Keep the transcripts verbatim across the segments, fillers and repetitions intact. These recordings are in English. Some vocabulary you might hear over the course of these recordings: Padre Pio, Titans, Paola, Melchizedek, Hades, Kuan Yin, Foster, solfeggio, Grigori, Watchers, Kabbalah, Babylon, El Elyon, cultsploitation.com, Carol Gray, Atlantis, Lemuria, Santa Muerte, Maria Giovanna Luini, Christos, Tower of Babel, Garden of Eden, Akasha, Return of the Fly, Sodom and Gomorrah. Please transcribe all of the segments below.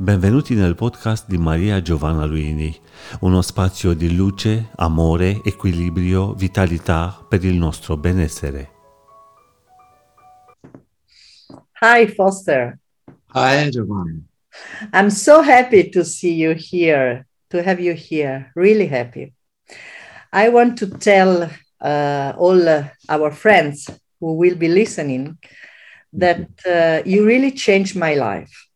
Benvenuti nel podcast di Maria Giovanna Luini, uno spazio di luce, amore, equilibrio, vitalità per il nostro benessere. Hi Foster. Hi Giovanna. I'm so happy to see you here, to have you here, really happy. I want to tell uh, all uh, our friends who will be listening that uh, you really changed my life.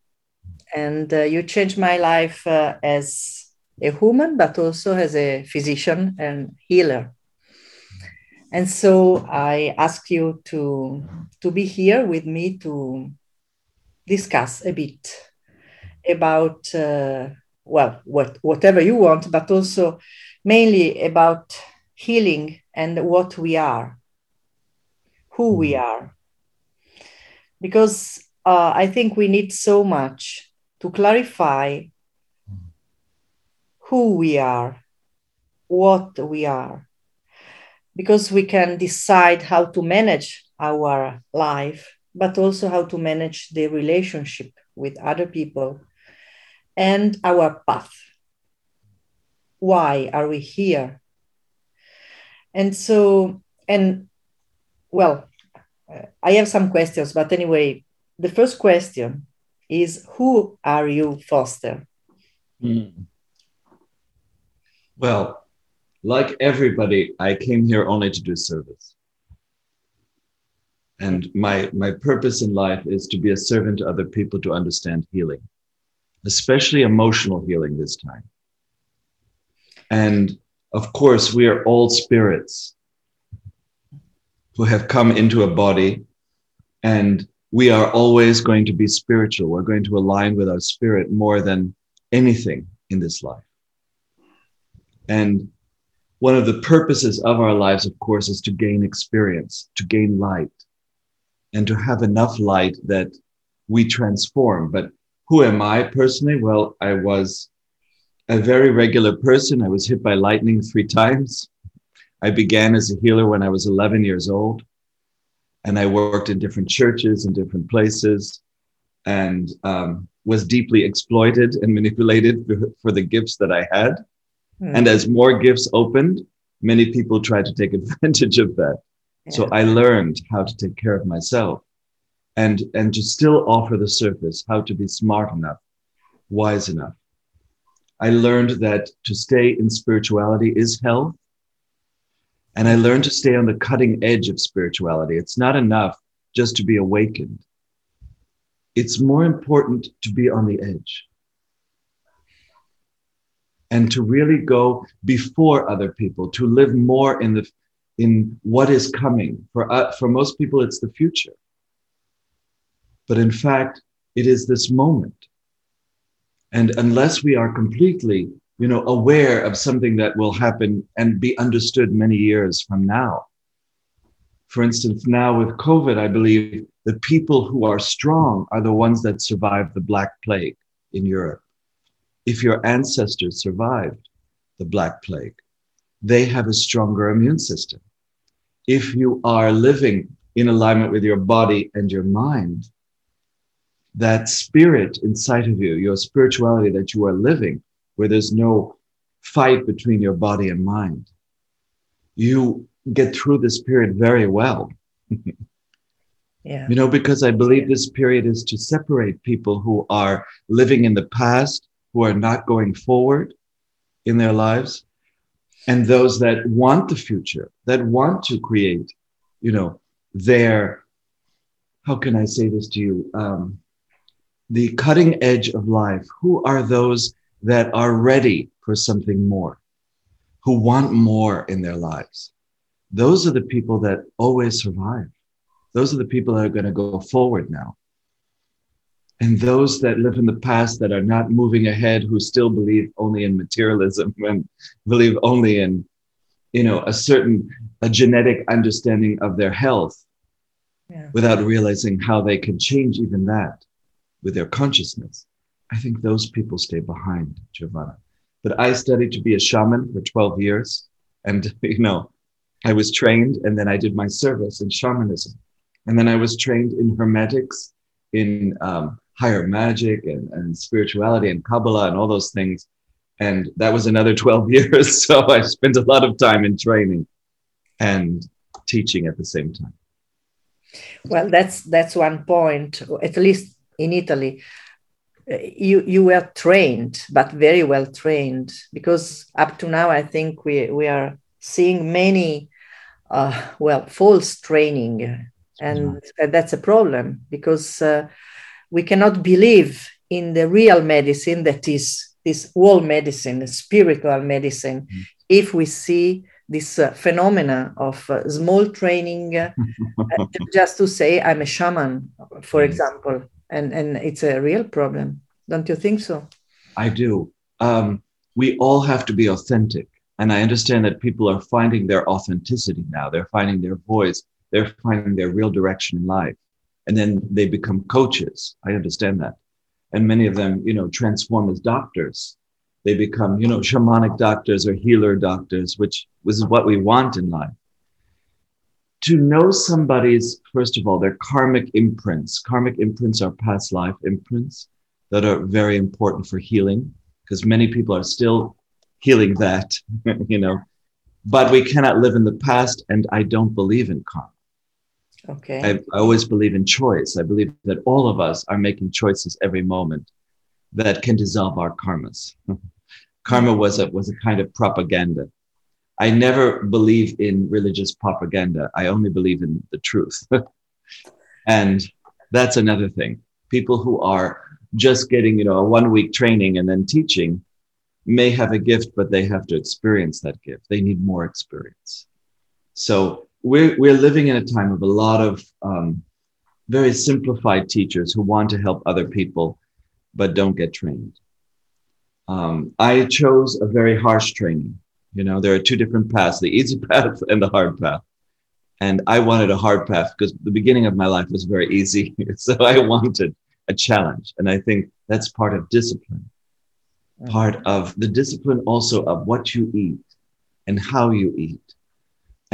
And uh, you changed my life uh, as a woman, but also as a physician and healer. And so I ask you to, to be here with me to discuss a bit about, uh, well, what, whatever you want, but also mainly about healing and what we are, who we are. Because uh, I think we need so much to clarify who we are, what we are, because we can decide how to manage our life, but also how to manage the relationship with other people and our path. Why are we here? And so, and well, I have some questions, but anyway, the first question is, who are you, Foster? Mm. Well, like everybody, I came here only to do service. And my, my purpose in life is to be a servant to other people, to understand healing, especially emotional healing this time. And of course, we are all spirits who have come into a body, and we are always going to be spiritual. We're going to align with our spirit more than anything in this life. And one of the purposes of our lives, of course, is to gain experience, to gain light, and to have enough light that we transform. But who am I personally? Well, I was a very regular person. I was hit by lightning three times. I began as a healer when I was eleven years old. And I worked in different churches and different places, and um, was deeply exploited and manipulated for the gifts that I had. Mm. And as more gifts opened, many people tried to take advantage of that. Yeah. So I learned how to take care of myself and, and to still offer the service, how to be smart enough, wise enough. I learned that to stay in spirituality is health. And I learned to stay on the cutting edge of spirituality. It's not enough just to be awakened. It's more important to be on the edge and to really go before other people, to live more in the in what is coming. For, uh, for most people, it's the future. But in fact, it is this moment. And unless we are completely you know, aware of something that will happen and be understood many years from now. For instance, now with COVID, I believe the people who are strong are the ones that survived the Black Plague in Europe. If your ancestors survived the Black Plague, they have a stronger immune system. If you are living in alignment with your body and your mind, that spirit inside of you, your spirituality that you are living, where there's no fight between your body and mind, you get through this period very well. Yeah. You know, because I believe this period is to separate people who are living in the past, who are not going forward in their lives, and those that want the future, that want to create, you know, their, how can I say this to you? Um, the cutting edge of life. Who are those that are ready for something more, who want more in their lives? Those are the people that always survive. Those are the people that are going to go forward now. And those that live in the past, that are not moving ahead, who still believe only in materialism and believe only in, you know, a certain a genetic understanding of their health, yeah, without realizing how they can change even that with their consciousness. I think those people stay behind, Giovanna. But I studied to be a shaman for twelve years. And, you know, I was trained, and then I did my service in shamanism. And then I was trained in hermetics, in um, higher magic and, and spirituality and Kabbalah and all those things. And that was another twelve years. So I spent a lot of time in training and teaching at the same time. Well, that's that's one point, at least in Italy. You you were trained, but very well trained, because up to now, I think we, we are seeing many, uh, well, false training. And yeah. that's a problem, because uh, we cannot believe in the real medicine that is this world medicine, spiritual medicine, mm-hmm. if we see this uh, phenomena of uh, small training, uh, just to say I'm a shaman, for yes. example, and, and it's a real problem. Don't you think so? I do. Um, we all have to be authentic. And I understand that people are finding their authenticity now. They're finding their voice. They're finding their real direction in life. And then they become coaches. I understand that. And many of them, you know, transform as doctors. They become, you know, shamanic doctors or healer doctors, which was what we want in life. To know somebody's, first of all, their karmic imprints. Karmic imprints are past life imprints that are very important for healing, because many people are still healing that, you know. But we cannot live in the past, and I don't believe in karma. Okay. I, I always believe in choice. I believe that all of us are making choices every moment that can dissolve our karmas. Karma was a, was a kind of propaganda. I never believe in religious propaganda. I only believe in the truth. And that's another thing. People who are just getting, you know, a one-week training and then teaching may have a gift, but they have to experience that gift. They need more experience. So We're, we're living in a time of a lot of um, very simplified teachers who want to help other people, but don't get trained. Um, I chose a very harsh training. You know, there are two different paths, the easy path and the hard path. And I wanted a hard path because the beginning of my life was very easy. So I wanted a challenge. And I think that's part of discipline. Part of the discipline also of what you eat and how you eat.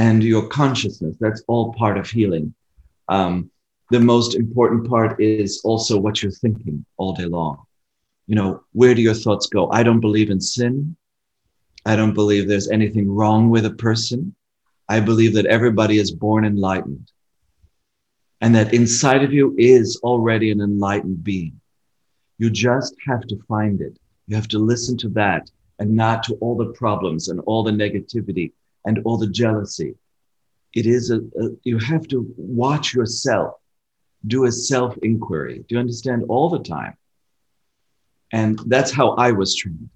And your consciousness, that's all part of healing. Um, the most important part is also what you're thinking all day long. You know, where do your thoughts go? I don't believe in sin. I don't believe there's anything wrong with a person. I believe that everybody is born enlightened. And that inside of you is already an enlightened being. You just have to find it. You have to listen to that and not to all the problems and all the negativity and all the jealousy. It is a, a, you have to watch yourself, do a self-inquiry. Do you understand? All the time. And that's how I was trained.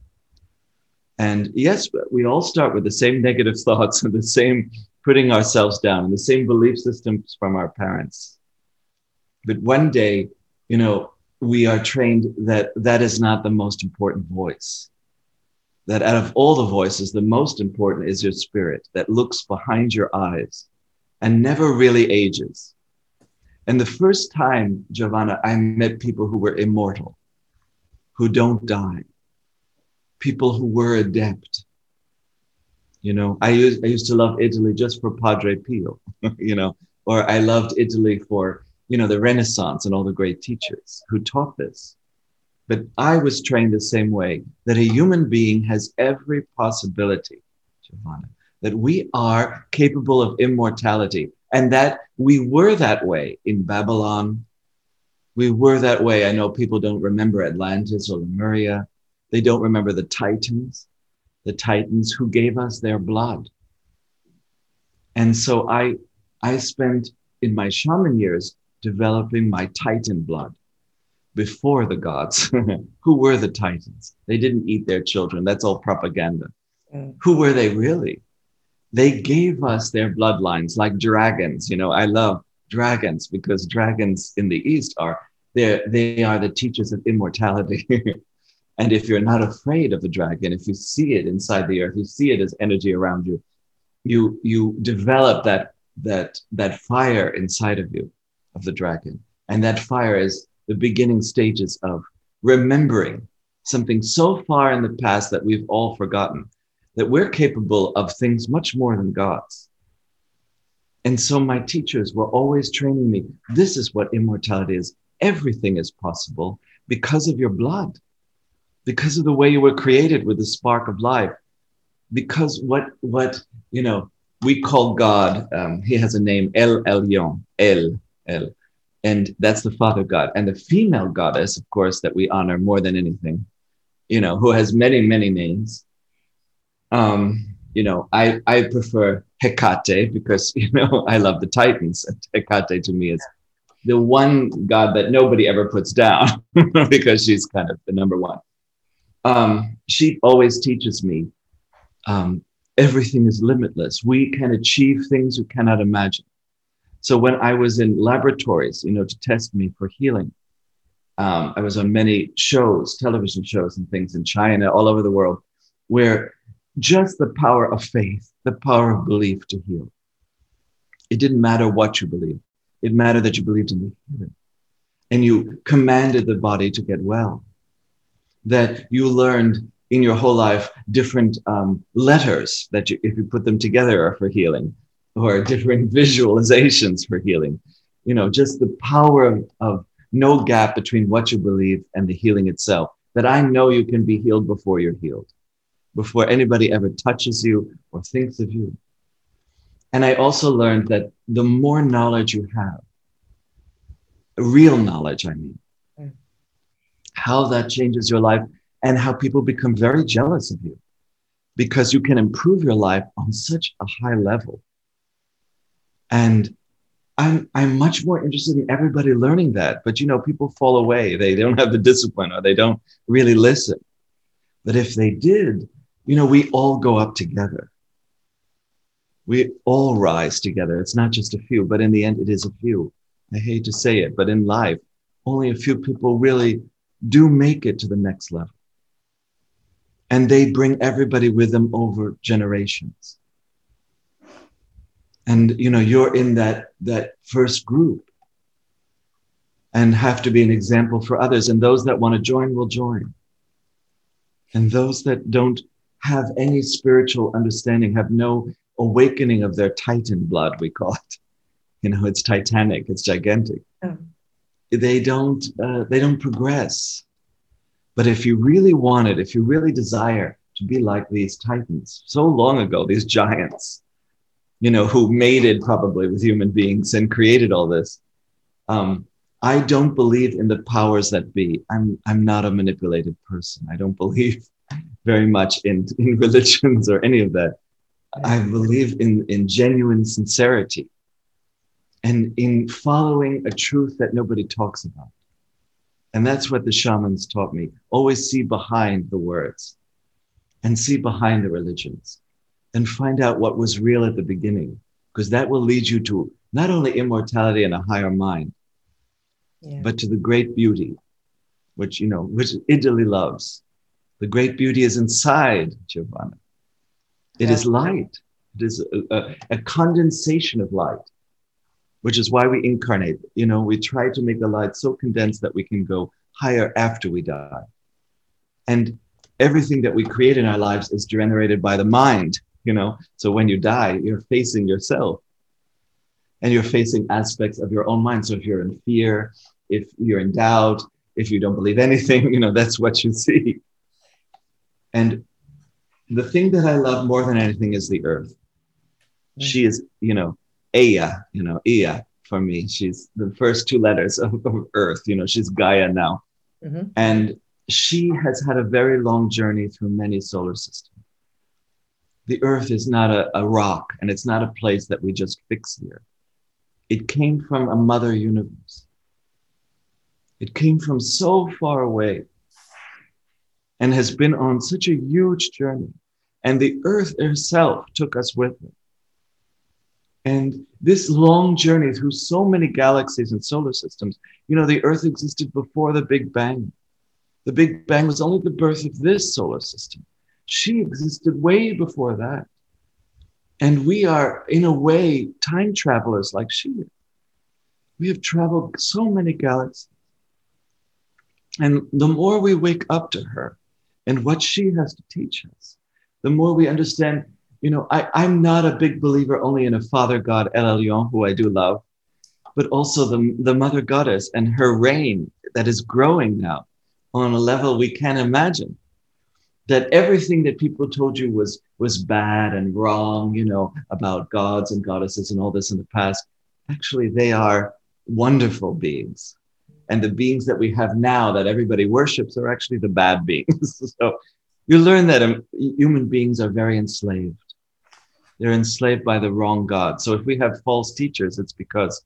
And yes, we all start with the same negative thoughts and the same putting ourselves down and the same belief systems from our parents. But one day, you know, we are trained that that is not the most important voice. That out of all the voices, the most important is your spirit that looks behind your eyes and never really ages. And the first time, Giovanna, I met people who were immortal, who don't die, people who were adept. You know, I used, I used to love Italy just for Padre Pio, you know, or I loved Italy for, you know, the Renaissance and all the great teachers who taught this. But I was trained the same way, that a human being has every possibility, Giovanna, that we are capable of immortality, and that we were that way in Babylon. We were that way. I know people don't remember Atlantis or Lemuria. They don't remember the Titans, the Titans who gave us their blood. And so I, I spent in my shaman years developing my Titan blood. Before the gods, who were the Titans? They didn't eat their children. That's all propaganda. Mm. Who were they really? They gave us their bloodlines like dragons. You know, I love dragons because dragons in the East are, they are the teachers of immortality. And if you're not afraid of the dragon, if you see it inside the earth, you see it as energy around you, you, you develop that, that, that fire inside of you, of the dragon. And that fire is the beginning stages of remembering something so far in the past that we've all forgotten, that we're capable of things much more than gods. And so my teachers were always training me. This is what immortality is. Everything is possible because of your blood, because of the way you were created with the spark of life, because what, what you know, we call God, um, he has a name, El Elyon, El, El, and that's the father god. And the female goddess, of course, that we honor more than anything, you know, who has many, many names. Um, you know, I, I prefer Hecate because, you know, I love the Titans. And Hecate to me is the one god that nobody ever puts down because she's kind of the number one. Um, she always teaches me um, everything is limitless. We can achieve things you cannot imagine. So when I was in laboratories, you know, to test me for healing, um, I was on many shows, television shows and things in China, all over the world, where just the power of faith, the power of belief to heal. It didn't matter what you believed. It mattered that you believed in the healing and you commanded the body to get well, that you learned in your whole life different um, letters that you, if you put them together are for healing, or different visualizations for healing. You know, just the power of, of no gap between what you believe and the healing itself, that I know you can be healed before you're healed, before anybody ever touches you or thinks of you. And I also learned that the more knowledge you have, real knowledge, I mean, mm. how that changes your life and how people become very jealous of you because you can improve your life on such a high level. And I'm, I'm much more interested in everybody learning that. But, you know, people fall away. They, they don't have the discipline or they don't really listen. But if they did, you know, we all go up together. We all rise together. It's not just a few, but in the end, it is a few. I hate to say it, but in life, only a few people really do make it to the next level. And they bring everybody with them over generations. And, you know, you're in that, that first group and have to be an example for others. And those that want to join will join. And those that don't have any spiritual understanding, have no awakening of their Titan blood, we call it. You know, it's titanic, it's gigantic. Oh. They don't, uh, they don't progress. But if you really want it, if you really desire to be like these Titans, so long ago, these giants, you know, who mated probably with human beings and created all this. Um, I don't believe in the powers that be. I'm, I'm not a manipulated person. I don't believe very much in, in religions or any of that. I believe in, in genuine sincerity and in following a truth that nobody talks about. And that's what the shamans taught me. Always see behind the words and see behind the religions and find out what was real at the beginning, because that will lead you to not only immortality and a higher mind, yeah. but to the great beauty, which, you know, which Italy loves. The great beauty is inside, Giovanna. It is light. It is a, a, a condensation of light, which is why we incarnate. You know, we try to make the light so condensed that we can go higher after we die. And everything that we create in our lives is generated by the mind, you know. So when you die, you're facing yourself and you're facing aspects of your own mind. So if you're in fear, if you're in doubt, if you don't believe anything, you know, that's what you see. And the thing that I love more than anything is the earth. She is, you know, Ea, you know, Ea for me. She's the first two letters of, of earth. You know, she's Gaia now. Mm-hmm. And she has had a very long journey through many solar systems. The earth is not a, a rock, and it's not a place that we just fix here. It came from a mother universe. It came from so far away and has been on such a huge journey. And the earth herself took us with it. And this long journey through so many galaxies and solar systems, you know, the earth existed before the Big Bang. The Big Bang was only the birth of this solar system. She existed way before that. And we are, in a way, time travelers like she is. We have traveled so many galaxies. And the more we wake up to her and what she has to teach us, the more we understand, you know, I, I'm not a big believer only in a father god, El Elyon, who I do love. but also the, the mother goddess and her reign that is growing now on a level we can't imagine. That everything that people told you was was bad and wrong, you know, about gods and goddesses and all this in the past, actually they are wonderful beings. And the beings that we have now that everybody worships are actually the bad beings. So you learn that um, human beings are very enslaved. They're enslaved by the wrong God. So if we have false teachers, it's because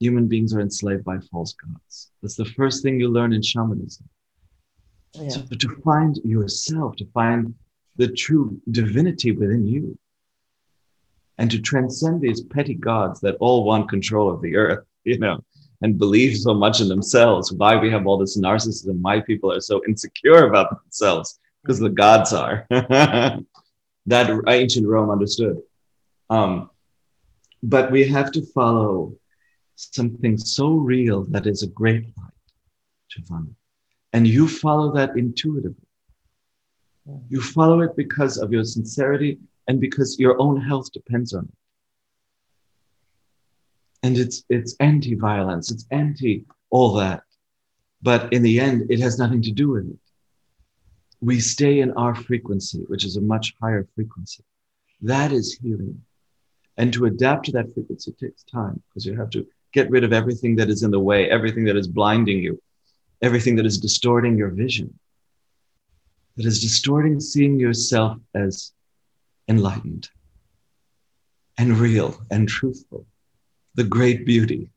human beings are enslaved by false gods. That's the first thing you learn in shamanism. Yeah. So to find yourself, to find the true divinity within you, and to transcend these petty gods that all want control of the earth, you know, and believe so much in themselves, why we have all this narcissism, why people are so insecure about themselves, because the gods are. That ancient Rome understood. Um, but we have to follow something so real that is a great light, Giovanna. And you follow that intuitively. You follow it because of your sincerity and because your own health depends on it. And it's it's anti-violence, it's anti all that. But in the end, it has nothing to do with it. We stay in our frequency, which is a much higher frequency. That is healing. And to adapt to that frequency takes time, because you have to get rid of everything that is in the way, everything that is blinding you, everything that is distorting your vision, that is distorting seeing yourself as enlightened and real and truthful, the great beauty.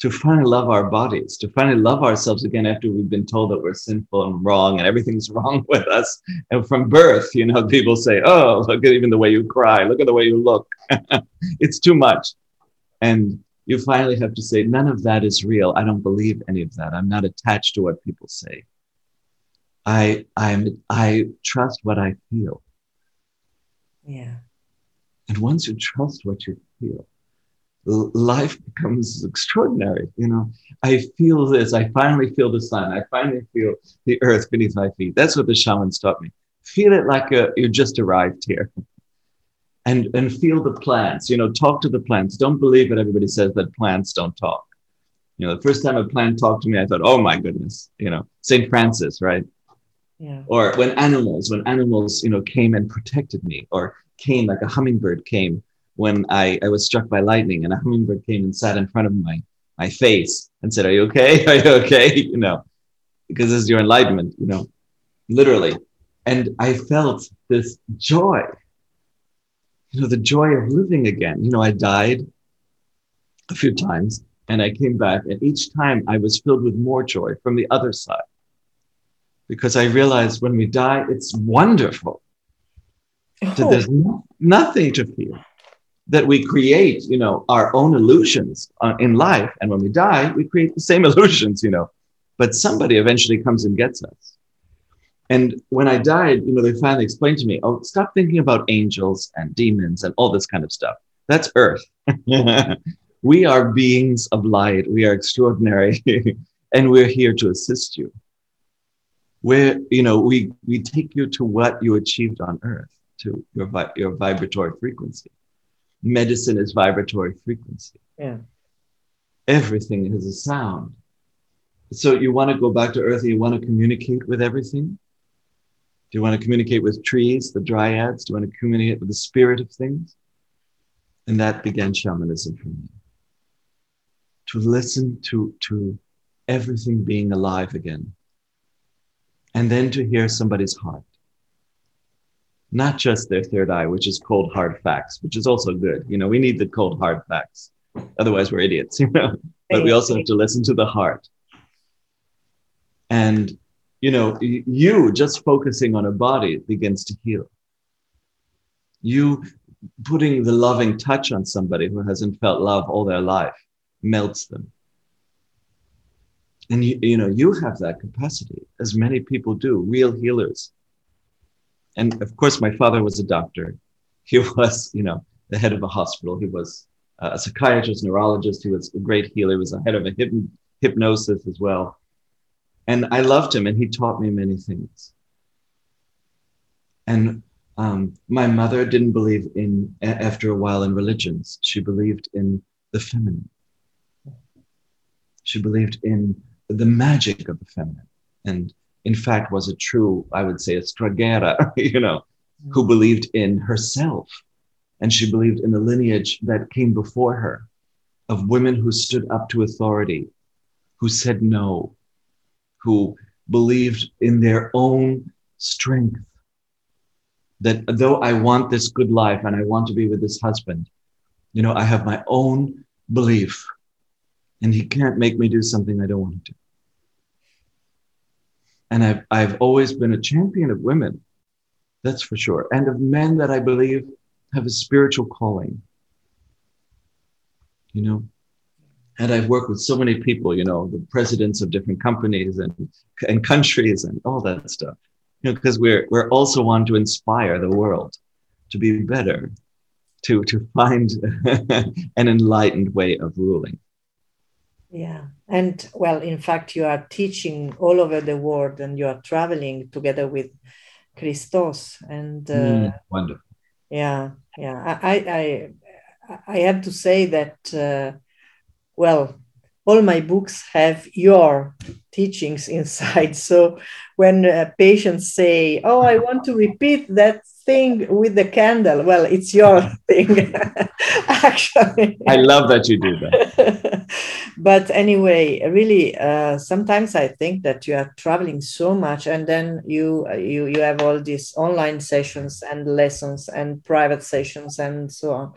To finally love our bodies, to finally love ourselves again after we've been told that we're sinful and wrong and everything's wrong with us. And from birth, you know, people say, oh, look at even the way you cry, look at the way you look. It's too much. And you finally have to say, none of that is real. I don't believe any of that. I'm not attached to what people say. I I'm I trust what I feel. Yeah. And once you trust what you feel, l- life becomes extraordinary. You know, I feel this. I finally feel the sun. I finally feel the earth beneath my feet. That's what the shamans taught me. Feel it like a, you just arrived here. And and feel the plants, you know, talk to the plants. Don't believe that everybody says that plants don't talk. You know, the first time a plant talked to me, I thought, oh my goodness, you know, Saint Francis, right? Yeah. Or when animals, when animals, you know, came and protected me, or came like a hummingbird came when I, I was struck by lightning, and a hummingbird came and sat in front of my, my face and said, are you okay? Are you okay? You know, because this is your enlightenment, you know, literally. And I felt this joy. You know, the joy of living again. You know, I died a few times and I came back, and each time I was filled with more joy from the other side, because I realized when we die, it's wonderful. Oh. That there's no, nothing to fear, that we create, you know, our own illusions uh, in life. And when we die, we create the same illusions, you know, but somebody eventually comes and gets us. And when I died, you know, they finally explained to me, oh, stop thinking about angels and demons and all this kind of stuff. That's Earth. We are beings of light. We are extraordinary. And we're here to assist you. We're, you know, we, we take you to what you achieved on Earth, to your, vi- your vibratory frequency. Medicine is vibratory frequency. Yeah. Everything is a sound. So you want to go back to Earth and you want to communicate with everything? Do you want to communicate with trees, the dryads? Do you want to communicate with the spirit of things? And that began shamanism for me. To listen to, to everything being alive again. And then to hear somebody's heart. Not just their third eye, which is cold, hard facts, which is also good. You know, we need the cold, hard facts. Otherwise, we're idiots, you know. But we also have to listen to the heart. And you know, you just focusing on a body begins to heal. You putting the loving touch on somebody who hasn't felt love all their life melts them. And you, you know, you have that capacity, as many people do, real healers. And of course, my father was a doctor. He was, you know, the head of a hospital. He was a psychiatrist, neurologist. He was a great healer. He was the head of a hyp- hypnosis as well. And I loved him, and he taught me many things. And um, my mother didn't believe in, after a while, in religions. She believed in the feminine. She believed in the magic of the feminine. And in fact, was a true, I would say, a stragera, you know, who believed in herself. And she believed in the lineage that came before her of women who stood up to authority, who said no, who believed in their own strength. That though I want this good life and I want to be with this husband, you know, I have my own belief and he can't make me do something I don't want to do. And I've, I've always been a champion of women, that's for sure, and of men that I believe have a spiritual calling, you know. And I've worked with so many people, you know, the presidents of different companies and, and countries and all that stuff, you know, because we're we're also want to inspire the world to be better, to to find an enlightened way of ruling. Yeah. And well, in fact, you are teaching all over the world and you are traveling together with Christos. And uh, mm, wonderful. Yeah. Yeah. I, I, I have to say that, uh, well, all my books have your teachings inside. So when uh, patients say, oh, I want to repeat that thing with the candle, well, it's your thing, actually. I love that you do that. But anyway, really, uh, sometimes I think that you are traveling so much, and then you, you, you have all these online sessions and lessons and private sessions and so on.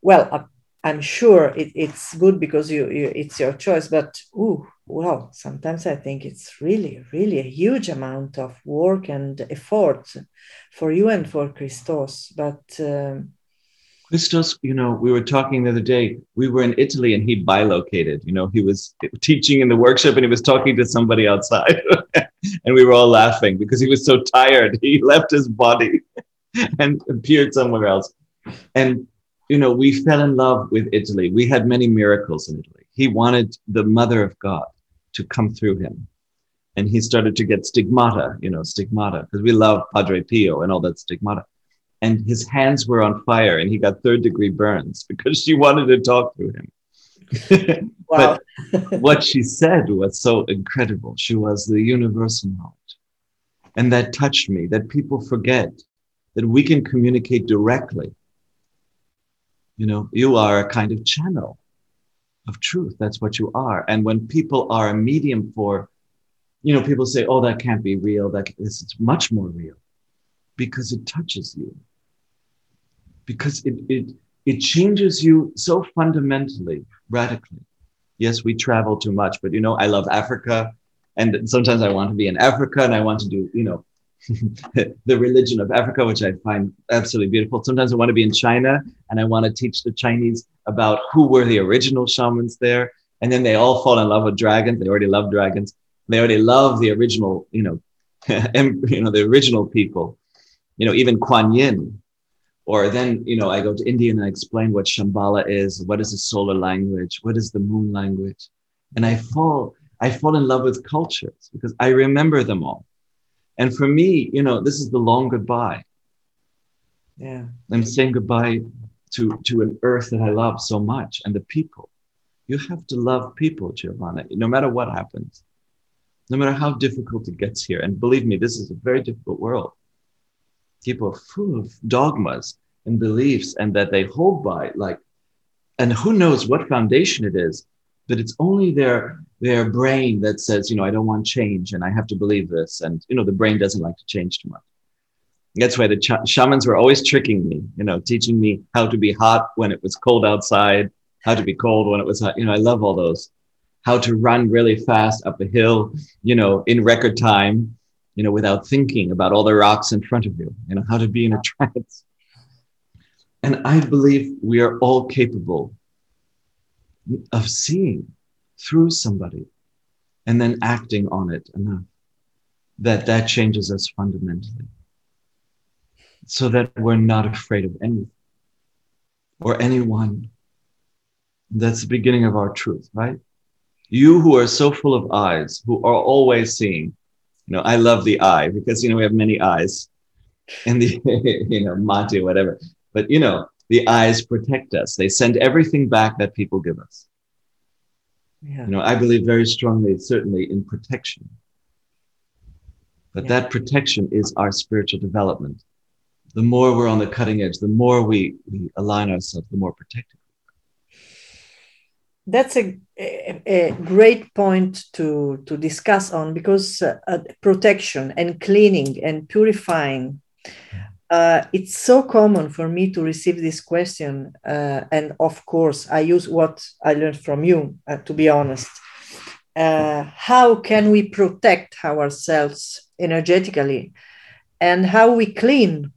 Well, uh, I'm sure it, it's good because you, you it's your choice, but ooh, well, sometimes I think it's really, really a huge amount of work and effort for you and for Christos. But um, Christos, you know, we were talking the other day, we were in Italy and he bilocated, you know, he was teaching in the workshop and he was talking to somebody outside and we were all laughing because he was so tired. He left his body and appeared somewhere else. And you know, we fell in love with Italy. We had many miracles in Italy. He wanted the Mother of God to come through him. And he started to get stigmata, you know, stigmata, because we love Padre Pio and all that stigmata. And his hands were on fire and he got third degree burns because she wanted to talk to him. Wow. But what she said was so incredible. She was the universal knowledge. And that touched me, that people forget that we can communicate directly. You know, you are a kind of channel of truth. That's what you are. And when people are a medium for, you know, people say, oh, that can't be real. That this is much more real because it touches you. Because it, it, it changes you so fundamentally, radically. Yes, we travel too much, but you know, I love Africa. And sometimes I want to be in Africa and I want to do, you know, the religion of Africa, which I find absolutely beautiful. Sometimes I want to be in China and I want to teach the Chinese about who were the original shamans there. And then they all fall in love with dragons. They already love dragons. They already love the original, you know, you know, the original people, you know, even Kuan Yin. Or then, you know, I go to India and I explain what Shambhala is. What is the solar language? What is the moon language? And I fall, I fall in love with cultures because I remember them all. And for me, you know, this is the long goodbye. Yeah, I'm saying goodbye to, to an earth that I love so much and the people. You have to love people, Giovanna, no matter what happens, no matter how difficult it gets here. And believe me, this is a very difficult world. People are full of dogmas and beliefs and that they hold by, like, and who knows what foundation it is, but it's only their their brain that says, you know, I don't want change and I have to believe this. And, you know, the brain doesn't like to change too much. That's why the ch- shamans were always tricking me, you know, teaching me how to be hot when it was cold outside, how to be cold when it was hot. You know, I love all those. How to run really fast up a hill, you know, in record time, you know, without thinking about all the rocks in front of you, you know, how to be in a trance. And I believe we are all capable of seeing through somebody and then acting on it enough that that changes us fundamentally so that we're not afraid of anything or anyone. That's the beginning of our truth, right? You who are so full of eyes, who are always seeing, you know, I love the eye because, you know, we have many eyes and the, you know, mate, whatever, but you know, the eyes protect us. They send everything back that people give us. Yeah. You know, I believe very strongly, certainly, in protection. But yeah. that protection is our spiritual development. The more we're on the cutting edge, the more we, we align ourselves, the more protected. That's a, a, a great point to, to discuss on, because uh, uh, protection and cleaning and purifying, uh, it's so common for me to receive this question. Uh, and of course, I use what I learned from you, uh, to be honest. Uh, how can we protect ourselves energetically, and how we clean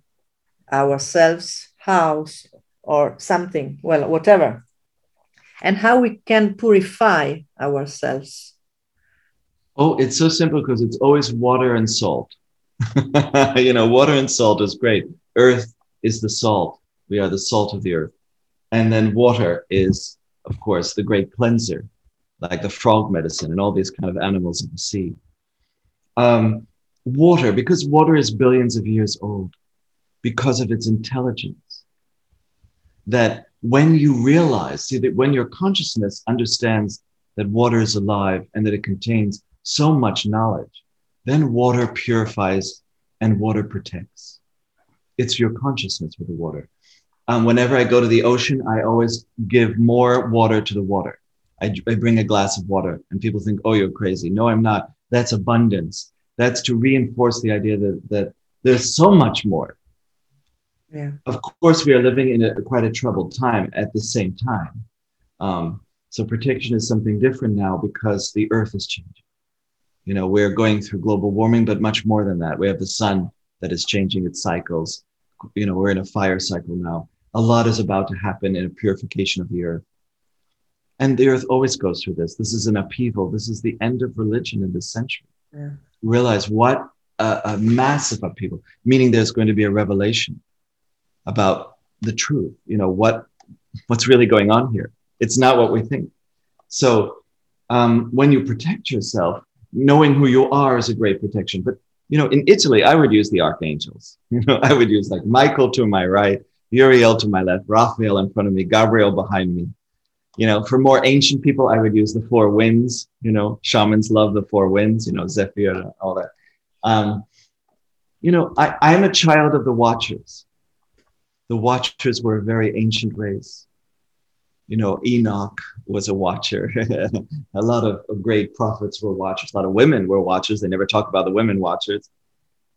ourselves, house or something, well, whatever, and how we can purify ourselves? Oh, it's so simple, because it's always water and salt. You know, water and salt is great. Earth is the salt. We are the salt of the earth. And then water is, of course, the great cleanser, like the frog medicine and all these kind of animals of the sea. Um, water, because water is billions of years old, because of its intelligence, that when you realize, see, that when your consciousness understands that water is alive and that it contains so much knowledge, then water purifies and water protects. It's your consciousness with the water. Um, whenever I go to the ocean, I always give more water to the water. I, I bring a glass of water, and people think, oh, you're crazy. No, I'm not. That's abundance. That's to reinforce the idea that, that there's so much more. Yeah. Of course, we are living in a, quite a troubled time at the same time. Um, so protection is something different now, because the earth is changing. You know, we're going through global warming, but much more than that. We have the sun that is changing its cycles. You know, we're in a fire cycle now. A lot is about to happen in a purification of the earth. And the earth always goes through this. This is an upheaval. This is the end of religion in this century. Yeah. Realize what a, a massive upheaval, meaning there's going to be a revelation about the truth. You know, what what's really going on here. It's not what we think. So um, when you protect yourself, knowing who you are is a great protection. But, you know, in Italy, I would use the archangels. You know, I would use like Michael to my right, Uriel to my left, Raphael in front of me, Gabriel behind me. You know, for more ancient people, I would use the four winds. You know, shamans love the four winds, you know, Zephyr and all that. Um, you know, I, I'm a child of the Watchers. The Watchers were a very ancient race. You know, Enoch was a Watcher. A lot of, of great prophets were Watchers. A lot of women were Watchers. They never talk about the women Watchers.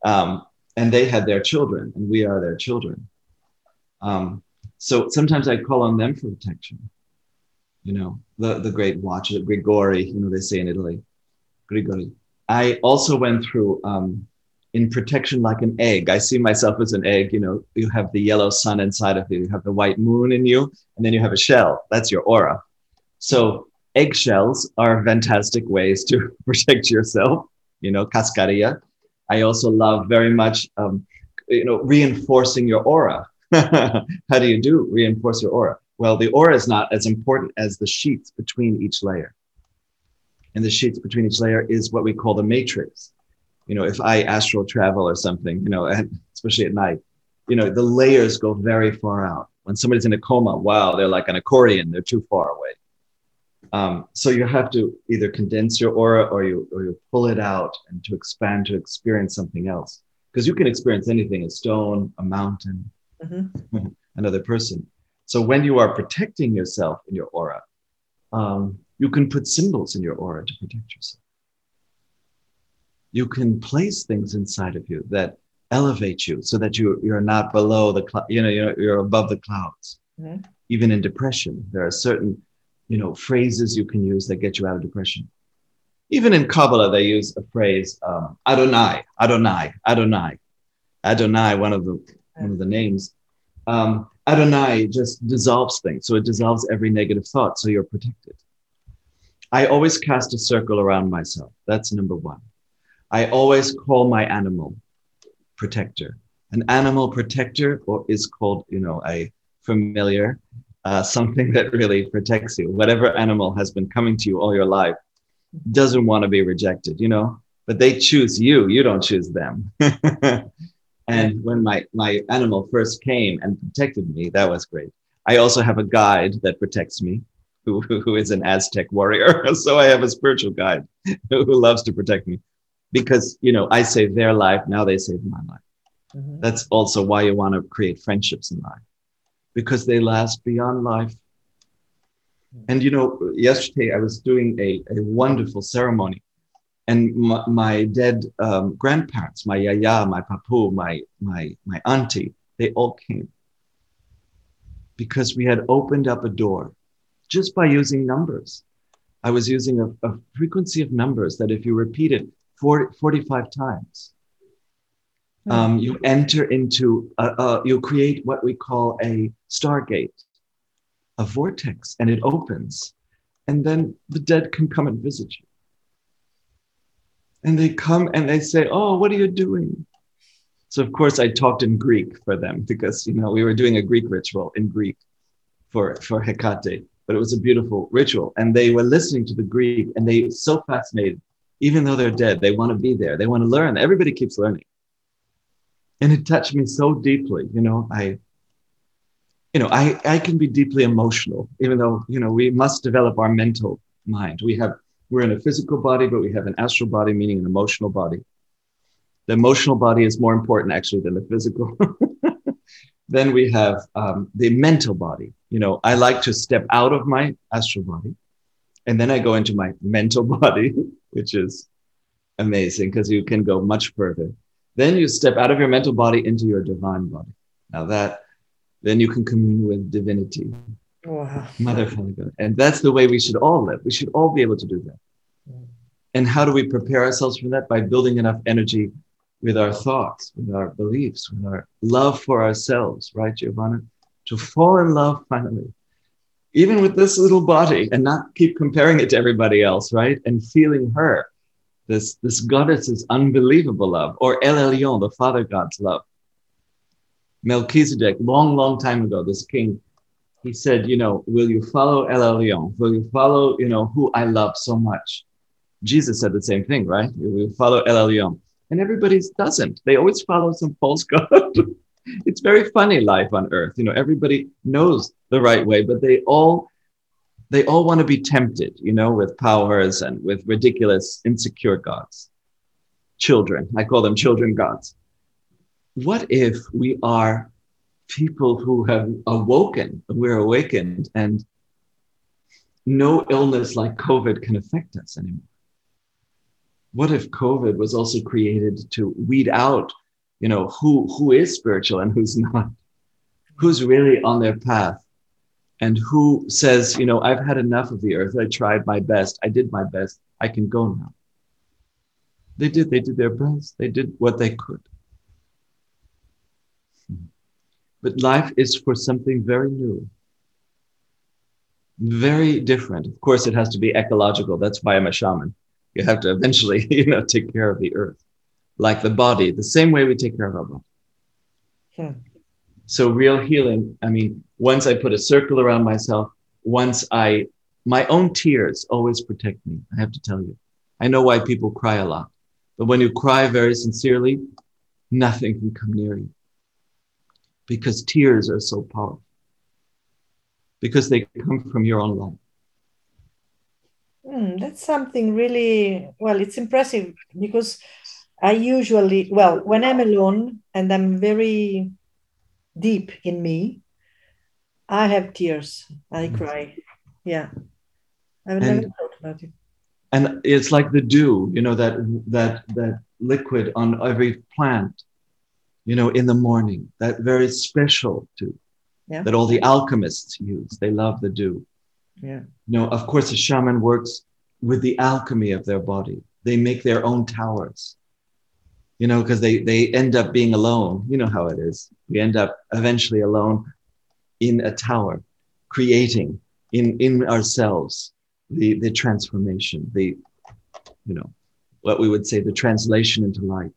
Um, and they had their children, and we are their children. Um, so sometimes I call on them for protection. You know, the, the great Watcher, Grigori, you know, they say in Italy, Grigori. I also went through um, in protection like an egg. I see myself as an egg. You know, you have the yellow sun inside of you, you have the white moon in you, and then you have a shell. That's your aura. So eggshells are fantastic ways to protect yourself, you know, cascarilla. I also love very much, um, you know, reinforcing your aura. How do you do? Reinforce your aura. Well, the aura is not as important as the sheets between each layer. And the sheets between each layer is what we call the matrix. You know, if I astral travel or something, you know, and especially at night, you know, the layers go very far out. When somebody's in a coma, wow, they're like an accordion. They're too far away. Um, so you have to either condense your aura or you or you pull it out and to expand, to experience something else. Because you can experience anything, a stone, a mountain, mm-hmm. another person. So when you are protecting yourself in your aura, um, you can put symbols in your aura to protect yourself. You can place things inside of you that elevate you, so that you you're not below the cl- you know you're, you're above the clouds. Mm-hmm. Even in depression, there are certain you know phrases you can use that get you out of depression. Even in Kabbalah, they use a phrase um, Adonai, Adonai, Adonai, Adonai. One of the mm-hmm. one of the names. Um, Adonai just dissolves things. So it dissolves every negative thought. So you're protected. I always cast a circle around myself. That's number one. I always call my animal protector. An animal protector or is called, you know, a familiar, uh, something that really protects you. Whatever animal has been coming to you all your life doesn't want to be rejected, you know, but they choose you. You don't choose them. And when my, my animal first came and protected me, that was great. I also have a guide that protects me, who, who is an Aztec warrior. So I have a spiritual guide who loves to protect me because, you know, I saved their life. Now they saved my life. Mm-hmm. That's also why you want to create friendships in life, because they last beyond life. And, you know, yesterday I was doing a, a wonderful ceremony. And my, my dead um, grandparents, my yaya, my papu, my my my auntie, they all came because we had opened up a door just by using numbers. I was using a, a frequency of numbers that if you repeat it forty, forty-five times, um, you enter into, a, a, you create what we call a stargate, a vortex, and it opens. And then the dead can come and visit you. And they come and they say, oh, what are you doing? So, of course, I talked in Greek for them because, you know, we were doing a Greek ritual in Greek for, for Hecate. But it was a beautiful ritual. And they were listening to the Greek and they were so fascinated. Even though they're dead, they want to be there. They want to learn. Everybody keeps learning. And it touched me so deeply. You know, I, you know, I, I can be deeply emotional, even though, you know, we must develop our mental mind. We have We're in a physical body, but we have an astral body, meaning an emotional body. The emotional body is more important, actually, than the physical. Then we have um, the mental body. You know, I like to step out of my astral body, and then I go into my mental body, which is amazing because you can go much further. Then you step out of your mental body into your divine body. Now that, then you can commune with divinity. Wow. Mother, Father, God. And that's the way we should all live. We should all be able to do that. Yeah. And how do we prepare ourselves for that? By building enough energy with our thoughts, with our beliefs, with our love for ourselves, right, Giovanna? To fall in love finally, even with this little body, and not keep comparing it to everybody else, right? And feeling her, this, this goddess's unbelievable love, or El Elyon, the Father God's love. Melchizedek, long, long time ago, this king, he said, you know, will you follow El Elyon? Will you follow, you know, who I love so much? Jesus said the same thing, right? Will you follow El Elyon? And everybody doesn't. They always follow some false god. It's very funny life on earth. You know, everybody knows the right way, but they all, they all want to be tempted, you know, with powers and with ridiculous, insecure gods. Children. I call them children gods. What if we are people who have awoken, we're awakened, and no illness like COVID can affect us anymore? What if COVID was also created to weed out, you know, who, who is spiritual and who's not, who's really on their path, and who says, you know, I've had enough of the earth, I tried my best, I did my best, I can go now. They did, they did their best, they did what they could. But life is for something very new, very different. Of course, it has to be ecological. That's why I'm a shaman. You have to eventually, you know, take care of the earth, like the body, the same way we take care of our body. Yeah. So real healing, I mean, once I put a circle around myself, once I, my own tears always protect me, I have to tell you. I know why people cry a lot. But when you cry very sincerely, nothing can come near you. Because tears are so powerful. Because they come from your own life. Mm, that's something really, well, it's impressive because I usually, well, when I'm alone and I'm very deep in me, I have tears. I cry. Yeah. I've never thought about it. And it's like the dew, you know, that that that liquid on every plant. You know, in the morning, that very special dew, yeah, that all the alchemists use. They love the dew. Yeah. You know, of course, a shaman works with the alchemy of their body. They make their own towers, you know, because they, they end up being alone. You know how it is. We end up eventually alone in a tower, creating in, in ourselves the, the transformation, the, you know, what we would say, the translation into light.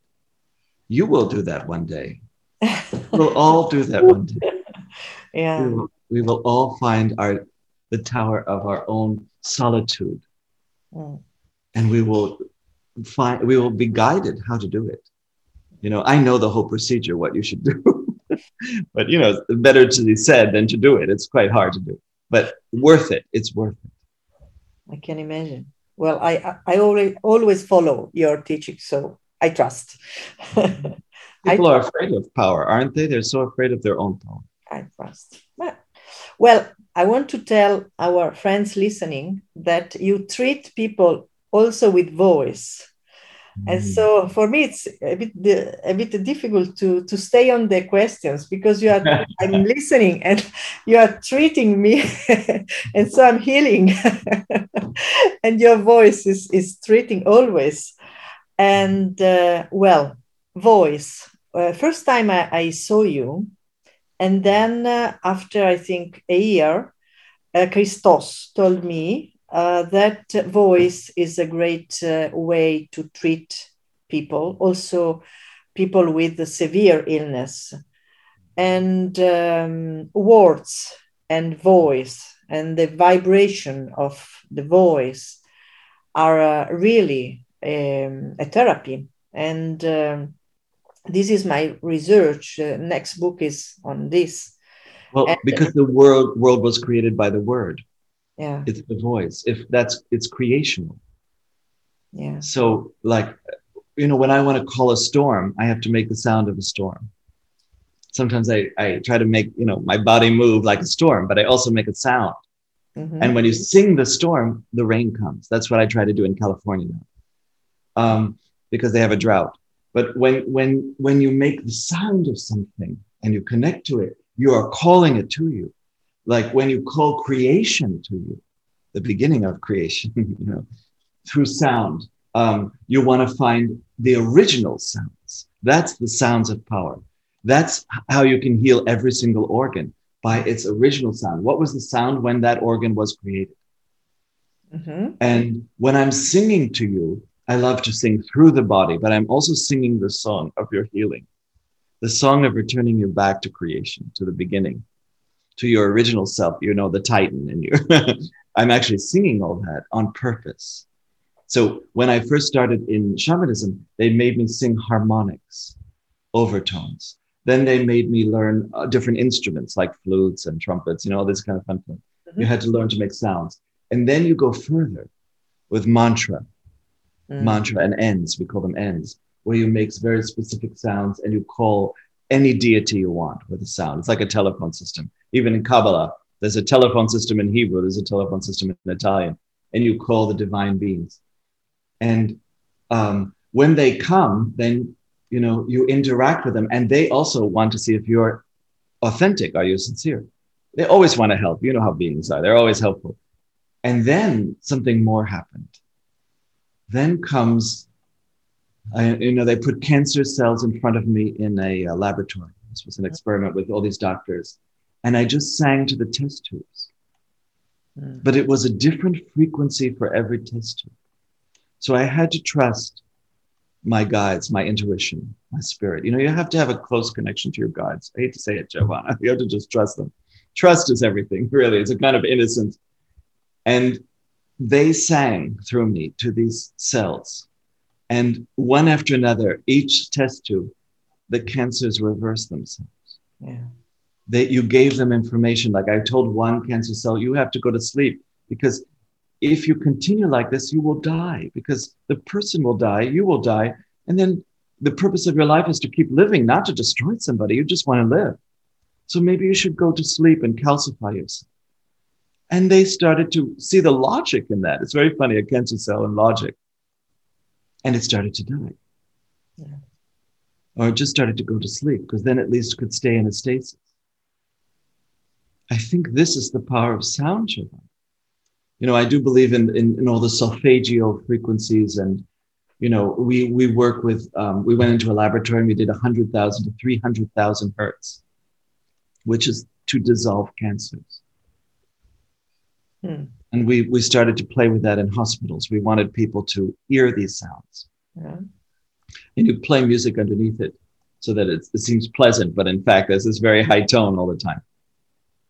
You will do that one day. We'll all do that one day. Yeah. We will, we will all find our the tower of our own solitude. Mm. And we will find we will be guided how to do it. you know, I know the whole procedure, what you should do. But, you know, better to be said than to do it. It's quite hard to do, but worth it. It's worth it. I can imagine. Well, I, I always, always follow your teaching, so I trust. People I trust. Are afraid of power, aren't they? They're so afraid of their own power. I trust. Well, I want to tell our friends listening that you treat people also with voice. And so for me, it's a bit a bit difficult to, to stay on the questions, because you are I'm listening and you are treating me, and so I'm healing, and your voice is, is treating always. And uh, well, voice. Uh, first time I, I saw you, and then uh, after I think a year, uh, Christos told me. Uh, that voice is a great uh, way to treat people, also people with a severe illness. And um, words and voice and the vibration of the voice are uh, really um, a therapy. And um, this is my research. Uh, next book is on this. Well, and, because the world world was created by the word. Yeah. It's the voice. If that's, it's creational. Yeah. So like, you know, when I want to call a storm, I have to make the sound of a storm. Sometimes I, I try to make, you know, my body move like a storm, but I also make a sound. Mm-hmm. And when you sing the storm, the rain comes. That's what I try to do in California now, um, because they have a drought. But when, when, when you make the sound of something and you connect to it, you are calling it to you. Like when you call creation to you, the beginning of creation, you know, through sound, um, you want to find the original sounds. That's the sounds of power. That's how you can heal every single organ, by its original sound. What was the sound when that organ was created? Mm-hmm. And when I'm singing to you, I love to sing through the body, but I'm also singing the song of your healing, the song of returning you back to creation, to the beginning. To your original self, you know, the Titan in you. I'm actually singing all that on purpose. So when I first started in shamanism, they made me sing harmonics, overtones. Then they made me learn uh, different instruments like flutes and trumpets, you know, all this kind of fun thing. Mm-hmm. You had to learn to make sounds. And then you go further with mantra, mm. mantra and ends, we call them ends, where you make very specific sounds and you call any deity you want with a sound. It's like a telephone system. Even in Kabbalah, there's a telephone system in Hebrew, there's a telephone system in Italian, and you call the divine beings. And um, when they come, then, you know, you interact with them, and they also want to see if you're authentic. Are you sincere? They always want to help. You know how beings are. They're always helpful. And then something more happened. Then comes I, you know, they put cancer cells in front of me in a, a laboratory. This was an experiment with all these doctors. And I just sang to the test tubes. Mm. But it was a different frequency for every test tube. So I had to trust my guides, my intuition, my spirit. You know, you have to have a close connection to your guides. I hate to say it, Giovanna. You have to just trust them. Trust is everything, really. It's a kind of innocence. And they sang through me to these cells. And one after another, each test tube, the cancers reversed themselves. Yeah. That you gave them information. Like I told one cancer cell, you have to go to sleep, because if you continue like this, you will die, because the person will die, you will die. And then the purpose of your life is to keep living, not to destroy somebody. You just want to live. So maybe you should go to sleep and calcify yourself. And they started to see the logic in that. It's very funny, a cancer cell and logic. And it started to die. Yeah. Or it just started to go to sleep, because then at least it could stay in a stasis. I think this is the power of sound, Giovanna. You know, I do believe in, in, in all the solfeggio frequencies. And, you know, we, we work with, um, we went into a laboratory and we did one hundred thousand to three hundred thousand hertz, which is to dissolve cancers. Hmm. And we, we started to play with that in hospitals. We wanted people to hear these sounds. Yeah. And you play music underneath it so that it, it seems pleasant, but in fact, there's this very high tone all the time.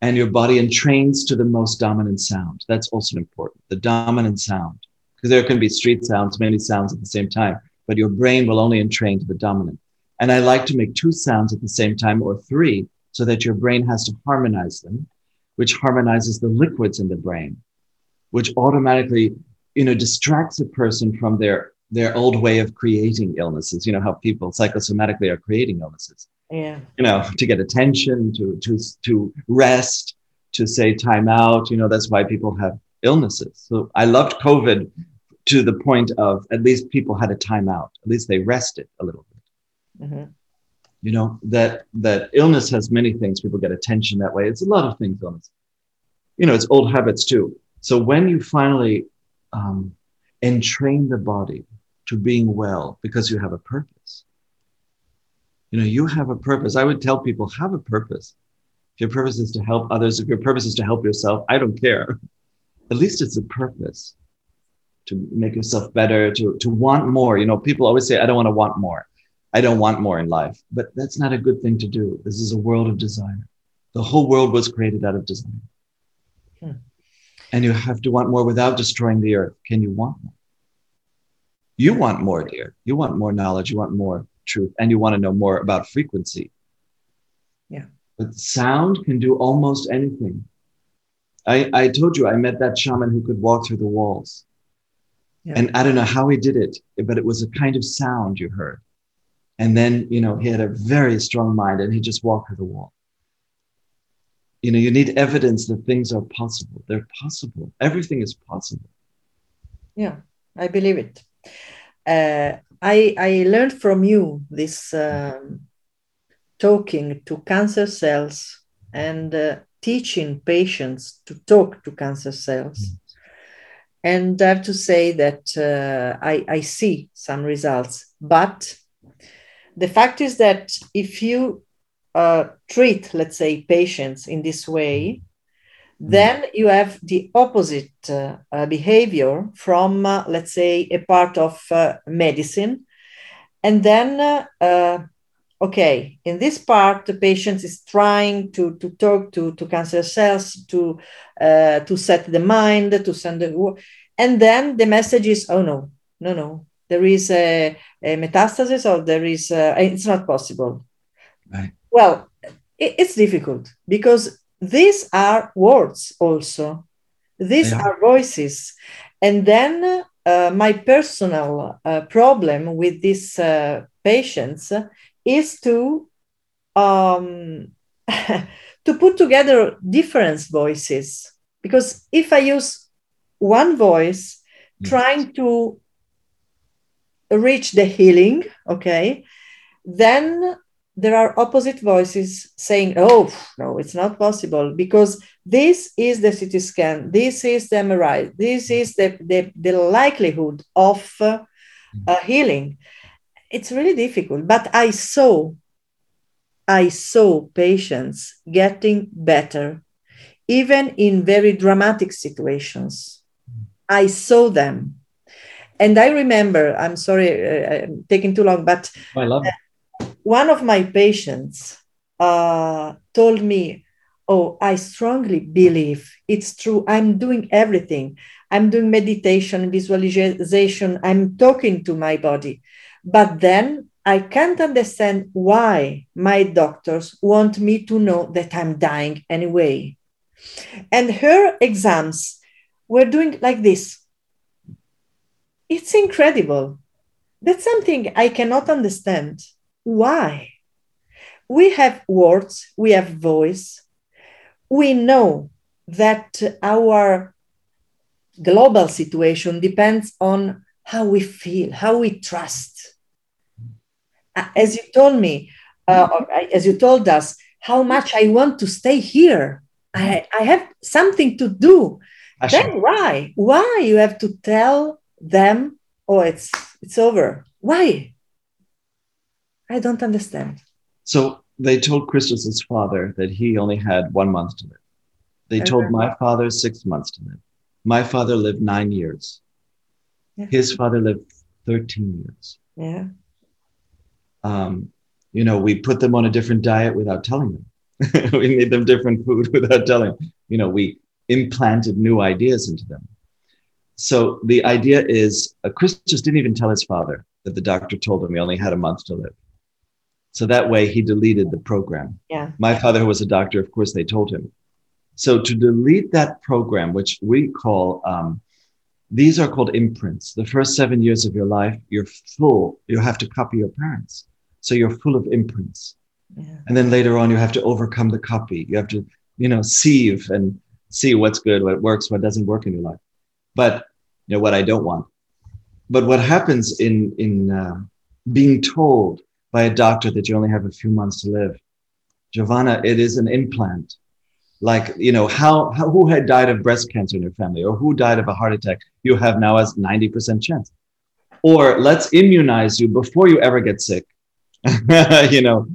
And your body entrains to the most dominant sound. That's also important, the dominant sound. Because there can be street sounds, many sounds at the same time, but your brain will only entrain to the dominant. And I like to make two sounds at the same time, or three, so that your brain has to harmonize them, which harmonizes the liquids in the brain, which automatically, you know, distracts a person from their, their old way of creating illnesses. You know, how people psychosomatically are creating illnesses, yeah. you know, to get attention, to, to, to rest, to say time out. You know, that's why people have illnesses. So I loved COVID to the point of, at least people had a time out. At least they rested a little bit. Mm-hmm. You know, that that illness has many things. People get attention that way. It's a lot of things, illness. You know, it's old habits too. So when you finally um, entrain the body to being well, because you have a purpose, you know, you have a purpose. I would tell people, have a purpose. If your purpose is to help others, if your purpose is to help yourself, I don't care. At least it's a purpose to make yourself better, to, to want more. You know, people always say, I don't want to want more. I don't want more in life, but that's not a good thing to do. This is a world of desire. The whole world was created out of desire. Hmm. And you have to want more without destroying the earth. Can you want more? You want more, dear. You want more knowledge. You want more truth. And you want to know more about frequency. Yeah. But sound can do almost anything. I, I told you I met that shaman who could walk through the walls. Yeah. And I don't know how he did it, but it was a kind of sound you heard. And then, you know, he had a very strong mind and he just walked through the wall. You know, you need evidence that things are possible. They're possible. Everything is possible. Yeah, I believe it. Uh, I, I learned from you this um, talking to cancer cells and uh, teaching patients to talk to cancer cells. Mm-hmm. And I have to say that uh, I, I see some results, but the fact is that if you uh, treat, let's say, patients in this way, then you have the opposite uh, uh, behavior from, uh, let's say, a part of uh, medicine. And then, uh, uh, okay, in this part, the patient is trying to, to talk to, to cancer cells, to, uh, to set the mind, to send the... And then the message is, oh, no, no, no. There is a, a metastasis, or there is, a, it's not possible. Right. Well, it, it's difficult because these are words also. These yeah. are voices. And then uh, my personal uh, problem with these uh, patients is to um, to put together different voices. Because if I use one voice, yes. trying to reach the healing, okay, then there are opposite voices saying, oh, no, it's not possible, because this is the C T scan, this is the M R I, this is the, the, the likelihood of uh, uh, healing. It's really difficult, but I saw, I saw patients getting better, even in very dramatic situations. I saw them. And I remember, I'm sorry, uh, I'm taking too long, but I love it. One of my patients uh, told me, oh, I strongly believe it's true. I'm doing everything. I'm doing meditation, visualization. I'm talking to my body. But then I can't understand why my doctors want me to know that I'm dying anyway. And her exams were doing like this. It's incredible. That's something I cannot understand. Why? We have words, we have voice. We know that our global situation depends on how we feel, how we trust. As you told me, uh, or as you told us, how much I want to stay here. I, I have something to do. Asha. Then why? Why you have to tell them, oh, it's it's over. Why? I don't understand. So they told Christos's father that he only had one month to live. They okay. told my father six months to live. My father lived nine years. Yeah. His father lived thirteen years. Yeah. Um, you know, we put them on a different diet without telling them. We made them different food without telling them. You know, we implanted new ideas into them. So the idea is, uh, Christos didn't even tell his father that the doctor told him he only had a month to live. So that way he deleted the program. Yeah. My father, who was a doctor, of course, they told him. So to delete that program, which we call, um, these are called imprints. The first seven years of your life, you're full. You have to copy your parents. So you're full of imprints. Yeah. And then later on, you have to overcome the copy. You have to, you know, sieve and see what's good, what works, what doesn't work in your life. But, you know, what I don't want. But what happens in, in uh, being told by a doctor that you only have a few months to live, Giovanna, it is an implant. Like, you know, how, how who had died of breast cancer in your family, or who died of a heart attack, you have now a ninety percent chance. Or let's immunize you before you ever get sick, you know,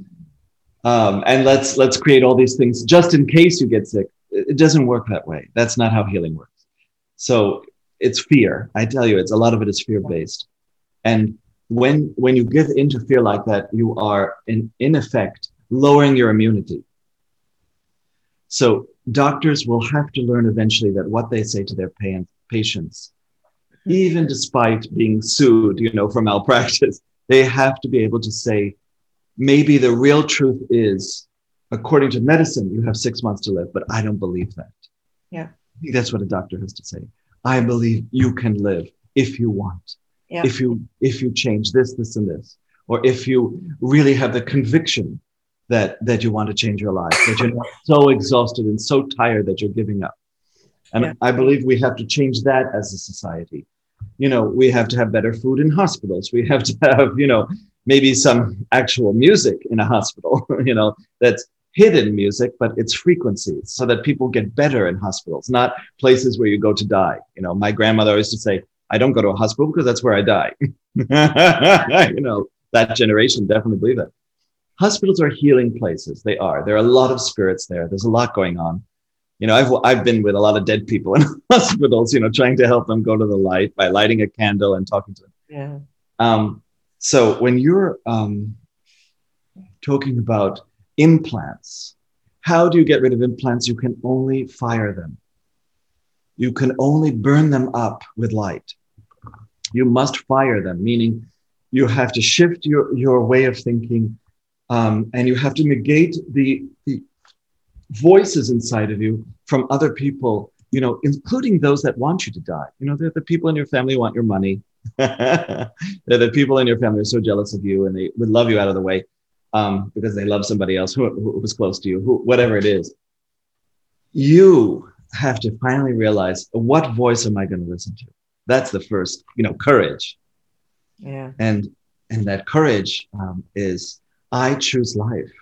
um, and let's let's create all these things just in case you get sick. It, it doesn't work that way. That's not how healing works. So it's fear. I tell you, it's a lot of it is fear-based. And when when you give into fear like that, you are in, in effect lowering your immunity. So doctors will have to learn eventually that what they say to their patients, even despite being sued, you know, for malpractice, they have to be able to say, maybe the real truth is, according to medicine, you have six months to live, but I don't believe that. Yeah, I think that's what a doctor has to say. I believe you can live if you want, yeah. if you if you change this, this, and this, or if you really have the conviction that that you want to change your life, that you're not so exhausted and so tired that you're giving up. And yeah. I believe we have to change that as a society. You know, we have to have better food in hospitals. We have to have, you know, maybe some actual music in a hospital, you know, that's hidden music, but it's frequencies so that people get better in hospitals, not places where you go to die. You know, my grandmother used to say, I don't go to a hospital because that's where I die. You know, that generation definitely believe that. Hospitals are healing places. They are. There are a lot of spirits there. There's a lot going on. You know, I've I've been with a lot of dead people in hospitals, you know, trying to help them go to the light by lighting a candle and talking to them. Yeah. Um, so when you're um, talking about implants, how do you get rid of implants? You can only fire them. You can only burn them up with light. You must fire them, meaning you have to shift your, your way of thinking. Um, and you have to negate the, the voices inside of you from other people, you know, including those that want you to die. You know, they're the people in your family who want your money. They're the people in your family who are so jealous of you and they would love you out of the way um, because they love somebody else who, who was close to you, who, whatever it is. You have to finally realize, what voice am I going to listen to? That's the first, you know, courage. Yeah. And, and that courage um, is... I choose life.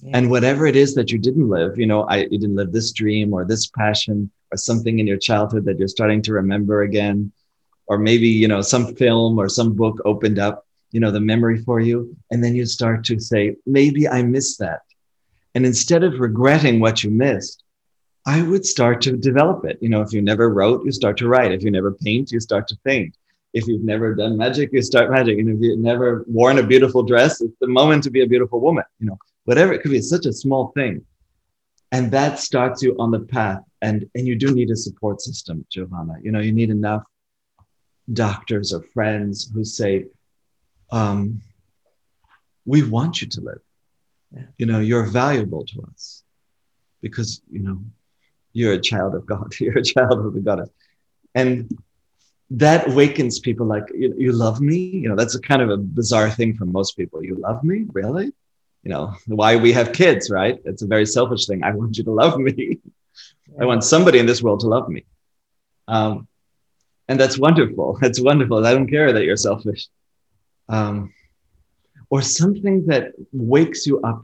Yeah. And whatever it is that you didn't live, you know, I, you didn't live this dream or this passion or something in your childhood that you're starting to remember again, or maybe, you know, some film or some book opened up, you know, the memory for you. And then you start to say, maybe I missed that. And instead of regretting what you missed, I would start to develop it. You know, if you never wrote, you start to write. If you never paint, you start to paint. If you've never done magic, you start magic. And if you've never worn a beautiful dress, it's the moment to be a beautiful woman. You know, whatever it could be, it's such a small thing. And that starts you on the path. And, and you do need a support system, Giovanna. You know, you need enough doctors or friends who say, um, we want you to live. Yeah. You know, you're valuable to us because, you know, you're a child of God. You're a child of the goddess. And that wakens people like, you, you love me? You know, that's a kind of a bizarre thing for most people. You love me? Really? You know, why we have kids, right? It's a very selfish thing. I want you to love me. I want somebody in this world to love me. Um, and that's wonderful. That's wonderful. I don't care that you're selfish. Um, or something that wakes you up.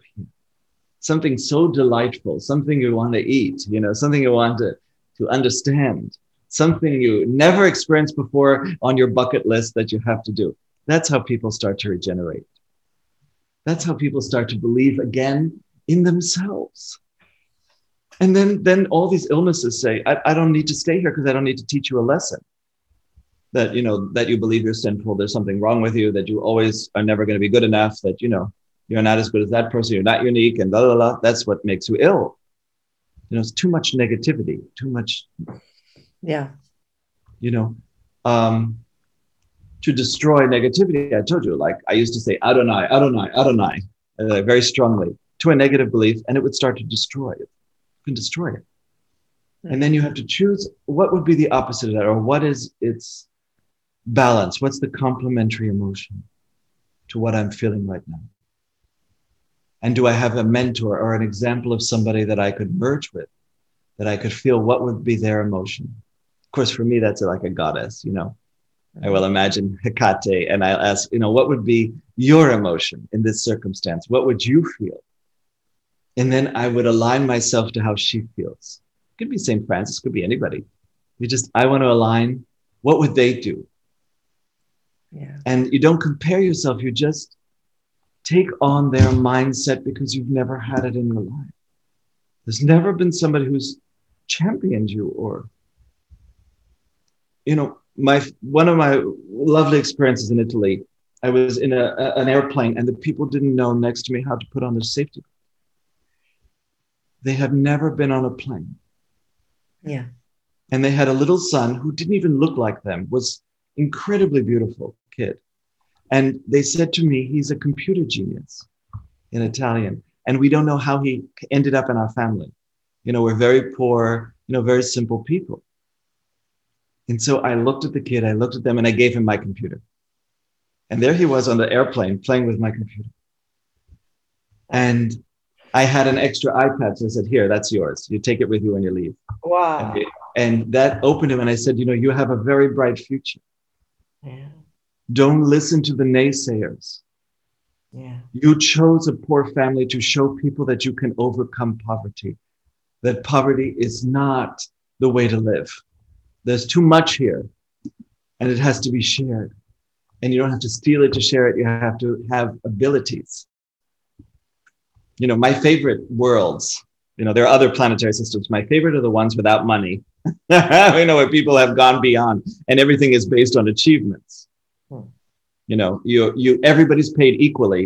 Something so delightful. Something you want to eat. You know, something you want to, to understand. Something you never experienced before on your bucket list that you have to do. That's how people start to regenerate. That's how people start to believe again in themselves. And then, then all these illnesses say, I, I don't need to stay here because I don't need to teach you a lesson. That, you know, that you believe you're sinful, there's something wrong with you, that you always are never going to be good enough, that, you know, you're not as good as that person, you're not unique, and blah, blah, blah. That's what makes you ill. You know, it's too much negativity, too much... Yeah. You know, um, to destroy negativity. I told you, like I used to say Adonai, Adonai, Adonai uh, very strongly to a negative belief, and it would start to destroy it. You can destroy it. Right. And then you have to choose what would be the opposite of that, or what is its balance? What's the complementary emotion to what I'm feeling right now? And do I have a mentor or an example of somebody that I could merge with, that I could feel what would be their emotion? Of course, for me, that's like a goddess, you know. I will imagine Hecate, and I'll ask, you know, what would be your emotion in this circumstance? What would you feel? And then I would align myself to how she feels. It could be Saint Francis, could be anybody. You just, I want to align. What would they do? Yeah. And you don't compare yourself. You just take on their mindset because you've never had it in your life. There's never been somebody who's championed you or, you know, My one of my lovely experiences in Italy, I was in a, a, an airplane, and the people didn't know next to me how to put on their safety belt. They have never been on a plane. Yeah. And they had a little son who didn't even look like them, was incredibly beautiful kid. And they said to me, he's a computer genius in Italian. And we don't know how he ended up in our family. You know, we're very poor, you know, very simple people. And so I looked at the kid, I looked at them, and I gave him my computer. And there he was on the airplane playing with my computer. And I had an extra iPad, so I said, here, that's yours. You take it with you when you leave. Wow. And, and that opened him, and I said, you know, you have a very bright future. Yeah. Don't listen to the naysayers. Yeah. You chose a poor family to show people that you can overcome poverty, that poverty is not the way to live. There's too much here, and it has to be shared. And you don't have to steal it to share it. You have to have abilities. You know, my favorite worlds, you know, there are other planetary systems. My favorite are the ones without money. You know, where people have gone beyond, and everything is based on achievements. Hmm. You know, you you everybody's paid equally.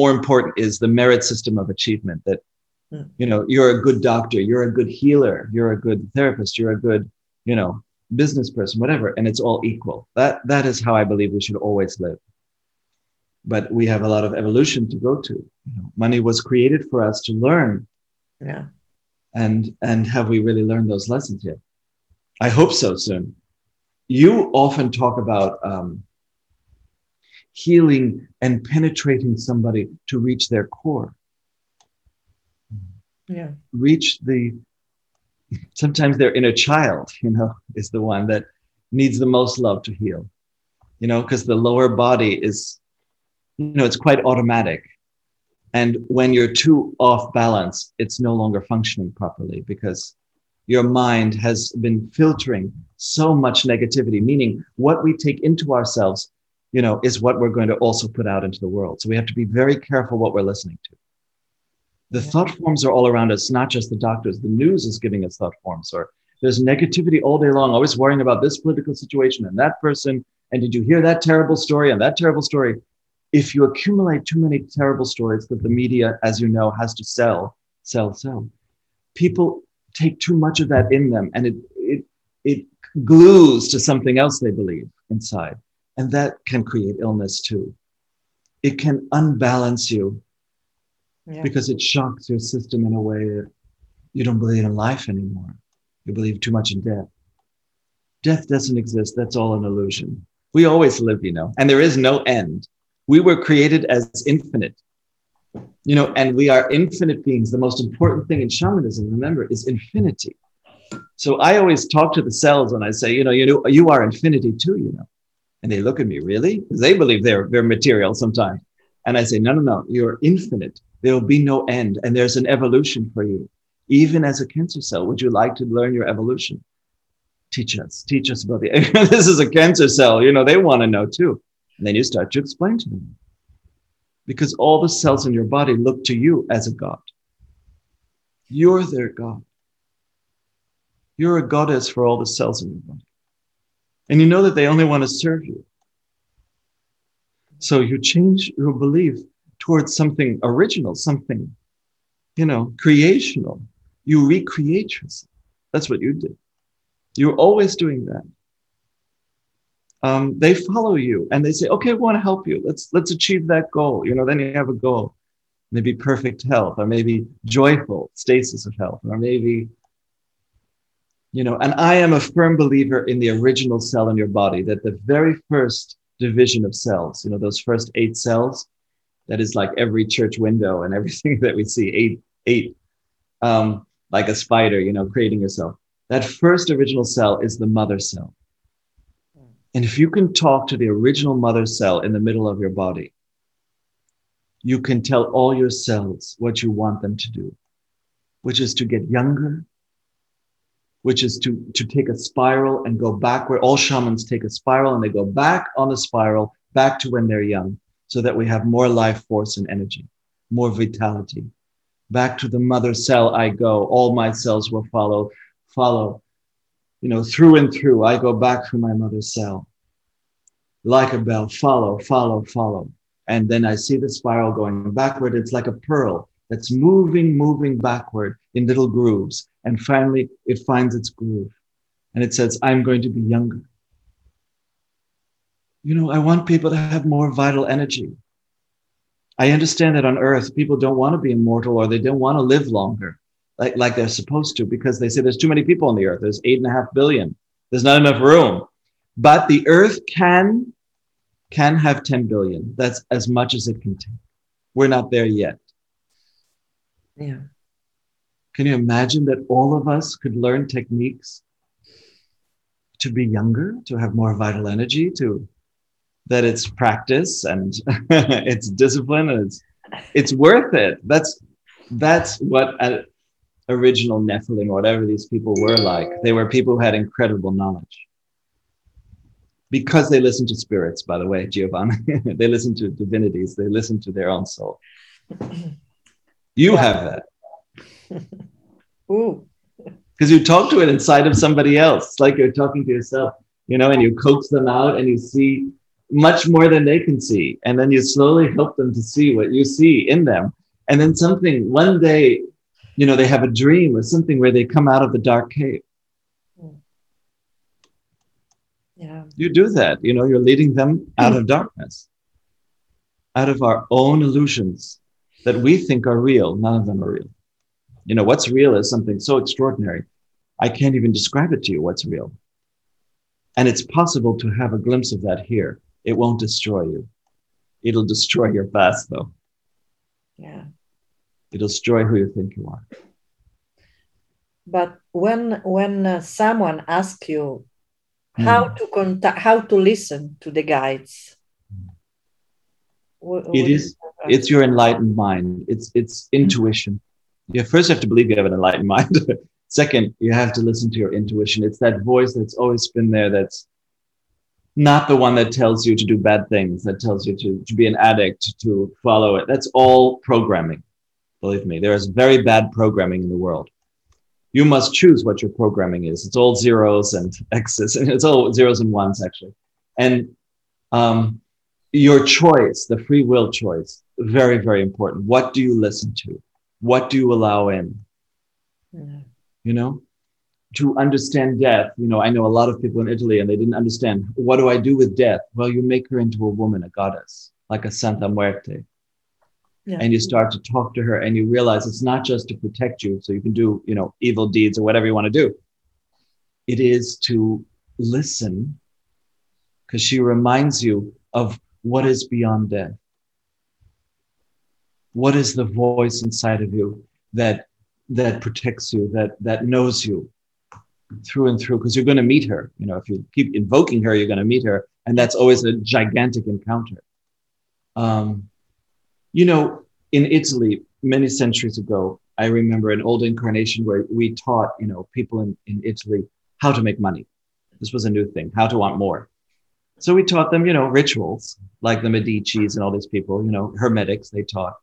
More important is the merit system of achievement, that, hmm. you know, you're a good doctor, you're a good healer, you're a good therapist, you're a good, you know, business person, whatever, and it's all equal. That that is how I believe we should always live. But we have a lot of evolution to go to. You know, money was created for us to learn. Yeah. And and have we really learned those lessons yet? I hope so soon. You often talk about um, healing and penetrating somebody to reach their core. Yeah. Reach the Sometimes their inner child, you know, is the one that needs the most love to heal, you know, because the lower body is, you know, it's quite automatic. And when you're too off balance, it's no longer functioning properly because your mind has been filtering so much negativity, meaning what we take into ourselves, you know, is what we're going to also put out into the world. So we have to be very careful what we're listening to. The thought forms are all around us, not just the doctors. The news is giving us thought forms, or there's negativity all day long, always worrying about this political situation and that person. And did you hear that terrible story and that terrible story? If you accumulate too many terrible stories that the media, as you know, has to sell, sell, sell, people take too much of that in them, and it it it glues to something else they believe inside. And that can create illness too. It can unbalance you. Yeah. Because it shocks your system in a way that you don't believe in life anymore. You believe too much in death. Death doesn't exist. That's all an illusion. We always live, you know, and there is no end. We were created as infinite, you know, and we are infinite beings. The most important thing in shamanism, remember, is infinity. So I always talk to the cells and I say, you know, you know, you are infinity too, you know, and they look at me, really? Because they believe they're, they're material sometimes. And I say, no, no, no, you're infinite. There will be no end, and there's an evolution for you. Even as a cancer cell, would you like to learn your evolution? Teach us, teach us about the, this is a cancer cell, you know, they want to know too. And then you start to explain to them. Because all the cells in your body look to you as a god. You're their god. You're a goddess for all the cells in your body. And you know that they only want to serve you. So you change your belief towards something original, something, you know, creational. You recreate yourself. That's what you do. You're always doing that. um, they follow you and they say, okay, we want to help you. Let's, let's achieve that goal. You know, then you have a goal, maybe perfect health, or maybe joyful stasis of health, or maybe, you know, and I am a firm believer in the original cell in your body, that the very first division of cells, you know, those first eight cells, that is like every church window and everything that we see, eight, eight, um, like a spider, you know, creating yourself. That first original cell is the mother cell. And if you can talk to the original mother cell in the middle of your body, you can tell all your cells what you want them to do, which is to get younger, which is to, to take a spiral and go backward. All shamans take a spiral and they go back on the spiral, back to when they're young, so that we have more life force and energy, more vitality. Back to the mother cell I go, all my cells will follow, follow, you know, through and through. I go back through my mother cell, like a bell, follow, follow, follow. And then I see the spiral going backward. It's like a pearl that's moving, moving backward in little grooves. And finally, it finds its groove. And it says, I'm going to be younger. You know, I want people to have more vital energy. I understand that on earth, people don't want to be immortal, or they don't want to live longer like, like they're supposed to, because they say there's too many people on the earth. There's eight and a half billion. There's not enough room. But the earth can, can have ten billion. That's as much as it can take. We're not there yet. Yeah. Can you imagine that all of us could learn techniques to be younger, to have more vital energy, to... that it's practice and it's discipline and it's, it's worth it. That's that's what an original Nephilim, whatever these people were like. They were people who had incredible knowledge. Because they listened to spirits, by the way, Giovanna. They listened to divinities. They listened to their own soul. You yeah. have that. Ooh. Because you talk to it inside of somebody else, like you're talking to yourself, you know, and you coax them out and you see much more than they can see. And then you slowly help them to see what you see in them. And then something, one day, you know, they have a dream or something where they come out of the dark cave. Yeah. You do that, you know, you're leading them out mm. of darkness, out of our own illusions that we think are real. None of them are real. You know, what's real is something so extraordinary. I can't even describe it to you, what's real. And it's possible to have a glimpse of that here. It won't destroy you. It'll destroy your past, though. Yeah. It'll destroy who you think you are. But when when uh, someone asks you how mm. to contact, how to listen to the guides, mm. what, what it is, is it's your enlightened mind. It's it's mm. intuition. You first have to believe you have an enlightened mind. Second, you have to listen to your intuition. It's that voice that's always been there, that's not the one that tells you to do bad things, that tells you to, to be an addict, to follow it. That's all programming. Believe me, there is very bad programming in the world. You must choose what your programming is. It's all zeros and X's, and it's all zeros and ones, actually. And um, your choice, the free will choice, very, very important. What do you listen to? What do you allow in? Yeah. You know? To understand death, you know, I know a lot of people in Italy and they didn't understand, what do I do with death? Well, you make her into a woman, a goddess, like a Santa Muerte. Yeah. And you start to talk to her and you realize it's not just to protect you so you can do, you know, evil deeds or whatever you want to do. It is to listen, because she reminds you of what is beyond death. What is the voice inside of you that that protects you, that that knows you through and through, because you're going to meet her. You know, if you keep invoking her, you're going to meet her. And that's always a gigantic encounter. Um, you know, in Italy, many centuries ago, I remember an old incarnation where we taught, you know, people in, in Italy how to make money. This was a new thing, how to want more. So we taught them, you know, rituals like the Medicis and all these people, you know, hermetics, they taught,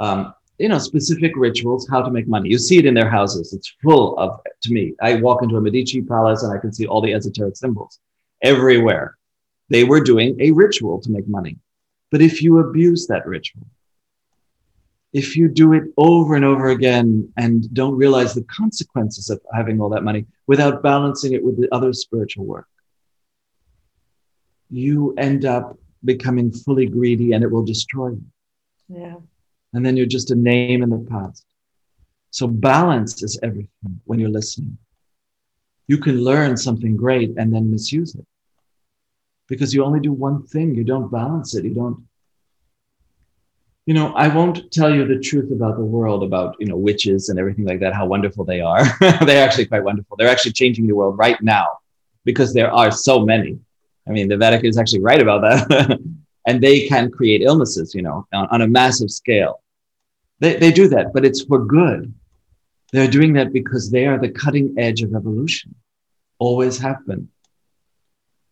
um, you know, specific rituals, how to make money. You see it in their houses. It's full of, to me, I walk into a Medici palace and I can see all the esoteric symbols everywhere. They were doing a ritual to make money. But if you abuse that ritual, if you do it over and over again and don't realize the consequences of having all that money without balancing it with the other spiritual work, you end up becoming fully greedy and it will destroy you. Yeah. And then you're just a name in the past. So balance is everything when you're listening. You can learn something great and then misuse it. Because you only do one thing. You don't balance it. You don't. You know, I won't tell you the truth about the world, about, you know, witches and everything like that, how wonderful they are. They're actually quite wonderful. They're actually changing the world right now because there are so many. I mean, the Vatican is actually right about that. And they can create illnesses, you know, on, on a massive scale. They, they do that, but it's for good. They're doing that because they are the cutting edge of evolution. Always have been.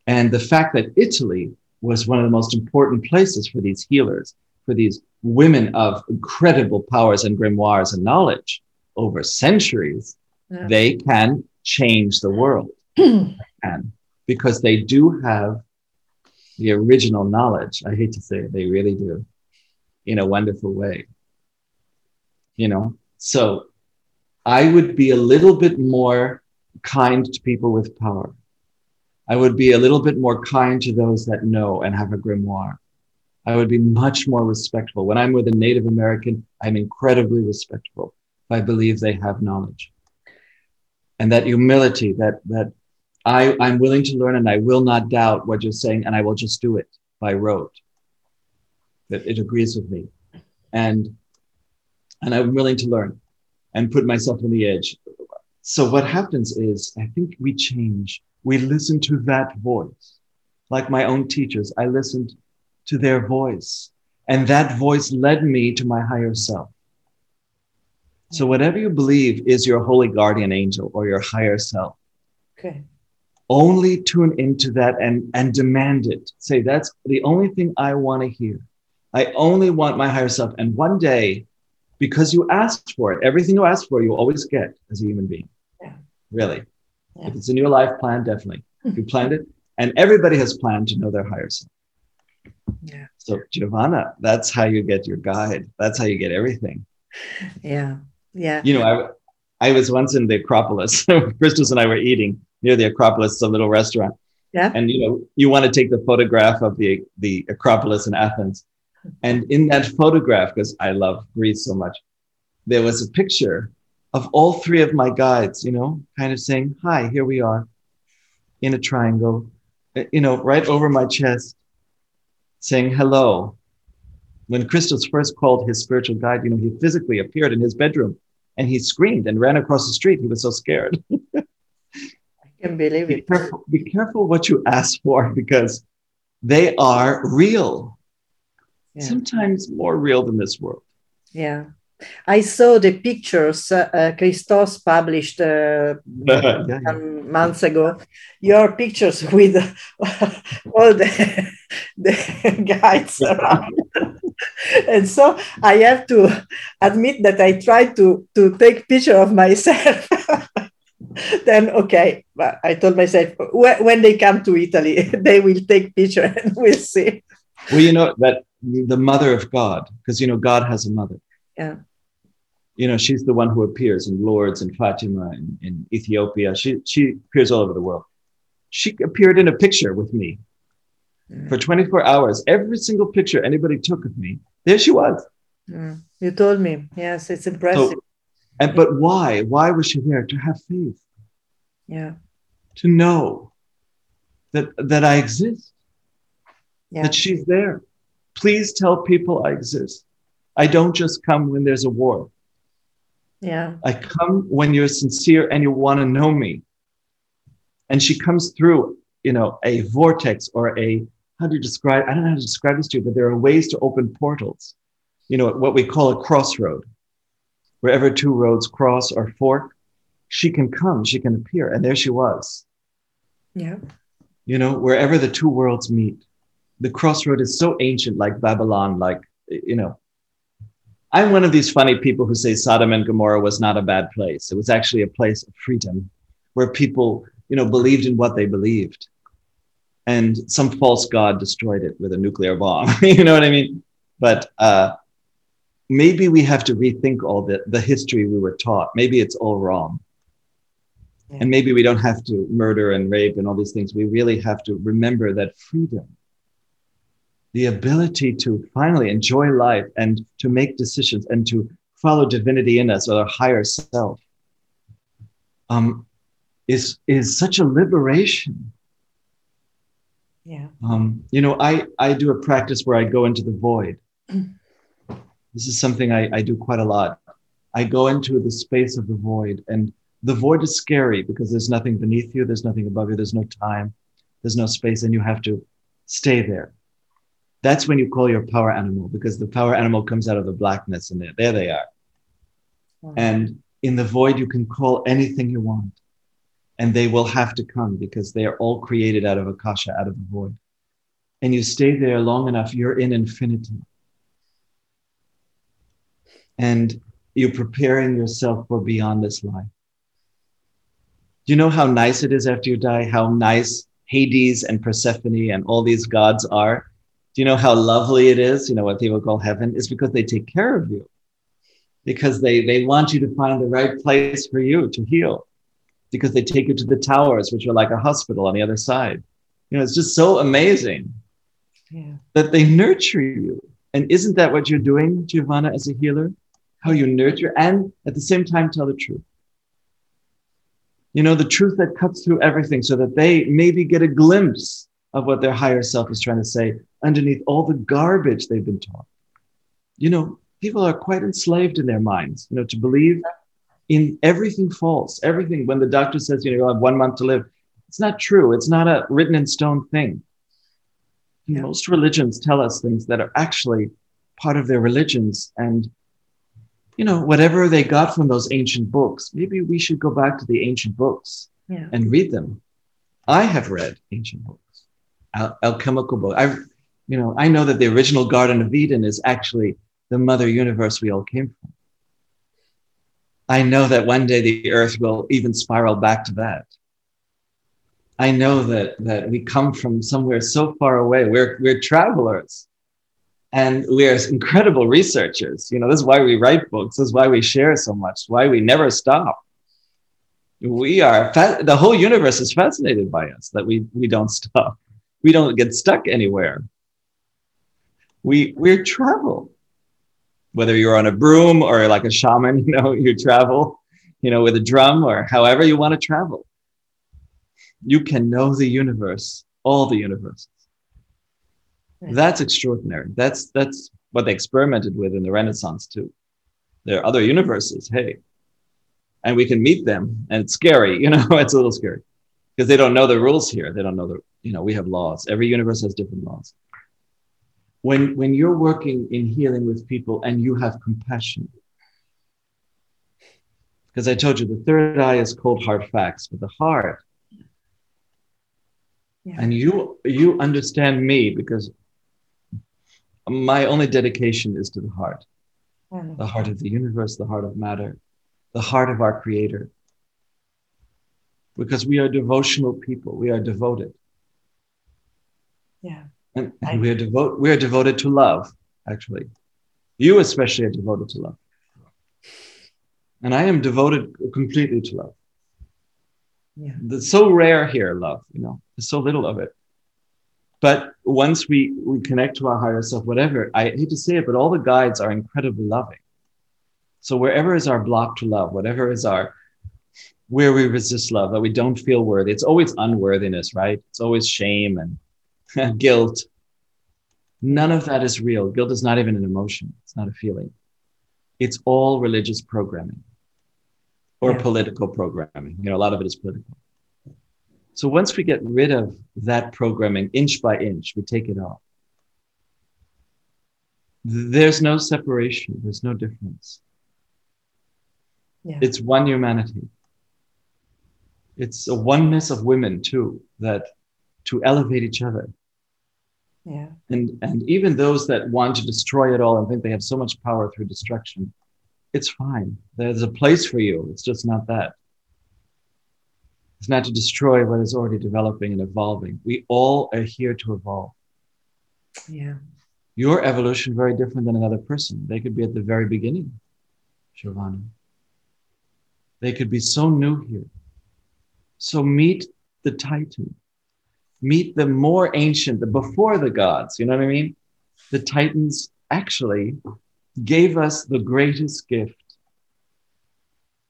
And the fact that Italy was one of the most important places for these healers, for these women of incredible powers and grimoires and knowledge over centuries, yeah. They can change the world. And because they do have the original knowledge. I hate to say it, they really do, in a wonderful way. You know, so I would be a little bit more kind to people with power. I would be a little bit more kind to those that know and have a grimoire. I would be much more respectful. When I'm with a Native American, I'm incredibly respectful. I believe they have knowledge. And that humility, that that I, I'm willing to learn and I will not doubt what you're saying and I will just do it by rote. That it agrees with me. And, and I'm willing to learn and put myself on the edge. So what happens is, I think we change. We listen to that voice. Like my own teachers, I listened to their voice. And that voice led me to my higher self. So whatever you believe is your holy guardian angel or your higher self. Okay. Only tune into that and, and demand it. Say, that's the only thing I want to hear. I only want my higher self. And one day, because you asked for it, everything you ask for, you always get as a human being. Yeah. Really. Yeah. If it's in your life plan, definitely. You planned it. And everybody has planned to know their higher self. Yeah. So, Giovanna, that's how you get your guide. That's how you get everything. Yeah. Yeah. You know, I, I was once in the Acropolis. Christos and I were eating near the Acropolis, a little restaurant. Yeah. And, you know, you want to take the photograph of the, the Acropolis in Athens. And in that photograph, because I love Greece so much, there was a picture of all three of my guides, you know, kind of saying, hi, here we are in a triangle, you know, right over my chest, saying hello. When Christos first called his spiritual guide, you know, he physically appeared in his bedroom and he screamed and ran across the street. He was so scared. I can believe it. Be careful, be careful what you ask for because they are real. Yeah. Sometimes more real than this world. Yeah. I saw the pictures uh, Christos published uh, yeah, some months ago. Your pictures with all the, the guides around. And so I have to admit that I tried to, to take picture of myself. Then, okay, but I told myself, when they come to Italy, they will take picture and we'll see. Well, you know, that the mother of God, because, you know, God has a mother. Yeah. You know, she's the one who appears in Lourdes and Fatima and in Ethiopia. She she appears all over the world. She appeared in a picture with me yeah. for twenty-four hours. Every single picture anybody took of me, there she was. Yeah. You told me. Yes, it's impressive. So, and but why? Why was she there? To have faith. Yeah. To know that that I exist. Yeah. That she's there. Please tell people I exist. I don't just come when there's a war. Yeah. I come when you're sincere and you want to know me. And she comes through, you know, a vortex or a, how do you describe, I don't know how to describe this to you, but there are ways to open portals. You know, what we call a crossroad. Wherever two roads cross or fork, she can come, she can appear. And there she was. Yeah. You know, wherever the two worlds meet. The crossroad is so ancient, like Babylon, like, you know, I'm one of these funny people who say Sodom and Gomorrah was not a bad place. It was actually a place of freedom where people, you know, believed in what they believed. And some false god destroyed it with a nuclear bomb. You know what I mean? But uh, maybe we have to rethink all the, the history we were taught. Maybe it's all wrong. Yeah. And maybe we don't have to murder and rape and all these things. We really have to remember that freedom, the ability to finally enjoy life and to make decisions and to follow divinity in us, or our higher self, um, is is such a liberation. Yeah. Um, you know, I, I do a practice where I go into the void. This is something I, I do quite a lot. I go into the space of the void, and the void is scary because there's nothing beneath you, there's nothing above you, there's no time, there's no space, and you have to stay there. That's when you call your power animal, because the power animal comes out of the blackness, and there, there they are. Wow. And in the void, you can call anything you want, and they will have to come because they are all created out of Akasha, out of the void. And you stay there long enough, you're in infinity. And you're preparing yourself for beyond this life. Do you know how nice it is after you die? How nice Hades and Persephone and all these gods are? Do you know how lovely it is? You know what people call heaven? It's because they take care of you. Because they, they want you to find the right place for you to heal. Because they take you to the towers, which are like a hospital on the other side. You know, it's just so amazing yeah. that they nurture you. And isn't that what you're doing, Giovanna, as a healer? How you nurture and at the same time tell the truth. You know, the truth that cuts through everything so that they maybe get a glimpse of what their higher self is trying to say underneath all the garbage they've been taught. You know, people are quite enslaved in their minds, you know, to believe in everything false, everything. When the doctor says, you know, you'll have one month to live, it's not true. It's not a written in stone thing. Yeah. Most religions tell us things that are actually part of their religions. And, you know, whatever they got from those ancient books, maybe we should go back to the ancient books yeah. and read them. I have read ancient books, al- alchemical books. I, you know, I know that the original Garden of Eden is actually the mother universe we all came from. I know that one day the earth will even spiral back to that. I know that that we come from somewhere so far away. We're we're travelers, and we are incredible researchers. You know, this is why we write books. This is why we share so much. Why we never stop. We are fa- the whole universe is fascinated by us. That we we don't stop. We don't get stuck anywhere. We we travel. Whether you're on a broom or like a shaman, you know, you travel, you know, with a drum or however you want to travel. You can know the universe, all the universes. Right. That's extraordinary. That's that's what they experimented with in the Renaissance too. There are other universes, hey, and we can meet them. And it's scary, you know, it's a little scary because they don't know the rules here. They don't know the, you know, we have laws. Every universe has different laws. When when you're working in healing with people and you have compassion, because I told you the third eye is cold hard facts, but the heart. Yeah. And you you understand me because my only dedication is to the heart, yeah. the heart of the universe, the heart of matter, the heart of our creator. Because we are devotional people, we are devoted. Yeah. And, and I, we are devote we are devoted to love, actually. You especially are devoted to love. And I am devoted completely to love. Yeah. It's so rare here, love, you know, there's so little of it. But once we, we connect to our higher self, whatever, I hate to say it, but all the guides are incredibly loving. So wherever is our block to love, whatever is our, where we resist love, that we don't feel worthy, it's always unworthiness, right? It's always shame and guilt. None of that is real. Guilt is not even an emotion. It's not a feeling. It's all religious programming. Or yeah. political programming. You know, a lot of it is political. So once we get rid of that programming, inch by inch, we take it off. There's no separation. There's no difference. Yeah. It's one humanity. It's a oneness of women, too, that to elevate each other. Yeah. And, and even those that want to destroy it all and think they have so much power through destruction, it's fine. There's a place for you. It's just not that. It's not to destroy what is already developing and evolving. We all are here to evolve. Yeah. Your evolution is very different than another person. They could be at the very beginning, Giovanna. They could be so new here. So meet the Titan. Meet the more ancient, the before the gods, you know what I mean? The Titans actually gave us the greatest gift.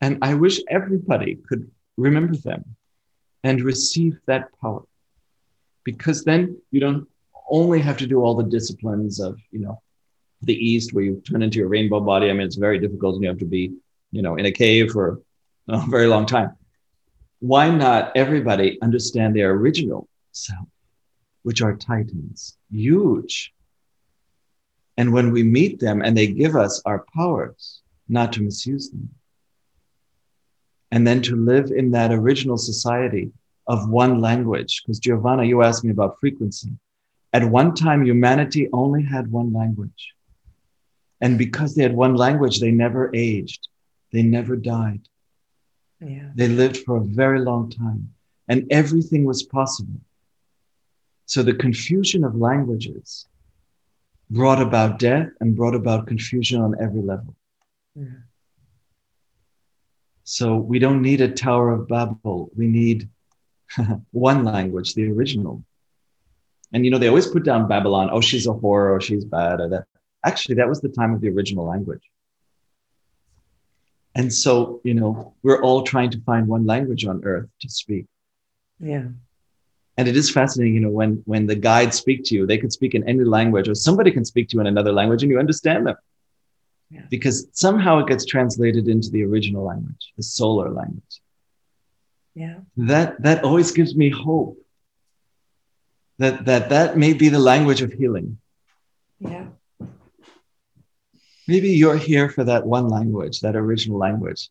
And I wish everybody could remember them and receive that power. Because then you don't only have to do all the disciplines of, you know, the East where you turn into a rainbow body. I mean, it's very difficult and you have to be, you know, in a cave for a very long time. Why not everybody understand their original self, which are Titans, huge. And when we meet them and they give us our powers, not to misuse them. And then to live in that original society of one language. Because Giovanna, you asked me about frequency. At one time, humanity only had one language. And because they had one language, they never aged. They never died. Yeah. They lived for a very long time. And everything was possible. So the confusion of languages brought about death and brought about confusion on every level. Yeah. So we don't need a Tower of Babel. We need one language, the original. And, you know, they always put down Babylon. Oh, she's a whore, or she's bad, or that. Actually, that was the time of the original language. And so, you know, we're all trying to find one language on earth to speak. Yeah. And it is fascinating, you know, when, when the guides speak to you, they can speak in any language, or somebody can speak to you in another language and you understand them. Yeah. Because somehow it gets translated into the original language, the solar language. Yeah. That that always gives me hope. That that that may be the language of healing. Yeah. Maybe you're here for that one language, that original language,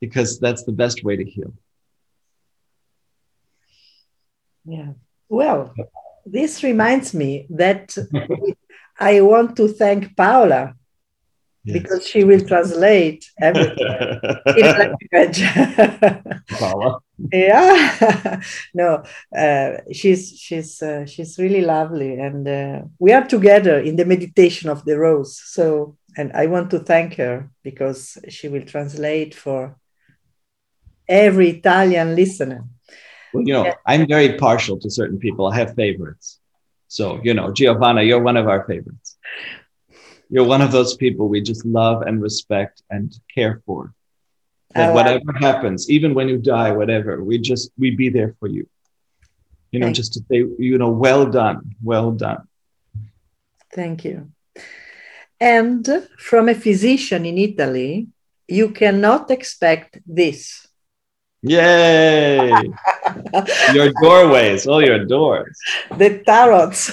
because that's the best way to heal. Yeah. Well, this reminds me that I want to thank Paola. Yes. Because she will translate everything in language. Yeah, no, uh, she's she's uh, she's really lovely, and uh, we are together in the meditation of the rose. So, and I want to thank her because she will translate for every Italian listener. Well, you know, yeah. I'm very partial to certain people. I have favorites, so you know, Giovanna, you're one of our favorites. You're one of those people we just love and respect and care for. That oh, whatever wow. happens, even when you die, whatever, we just, we be there for you. You know, Thank just to say, you know, well done, well done. Thank you. And from a physician in Italy, you cannot expect this. Yay! Your doorways, all your doors. The tarots.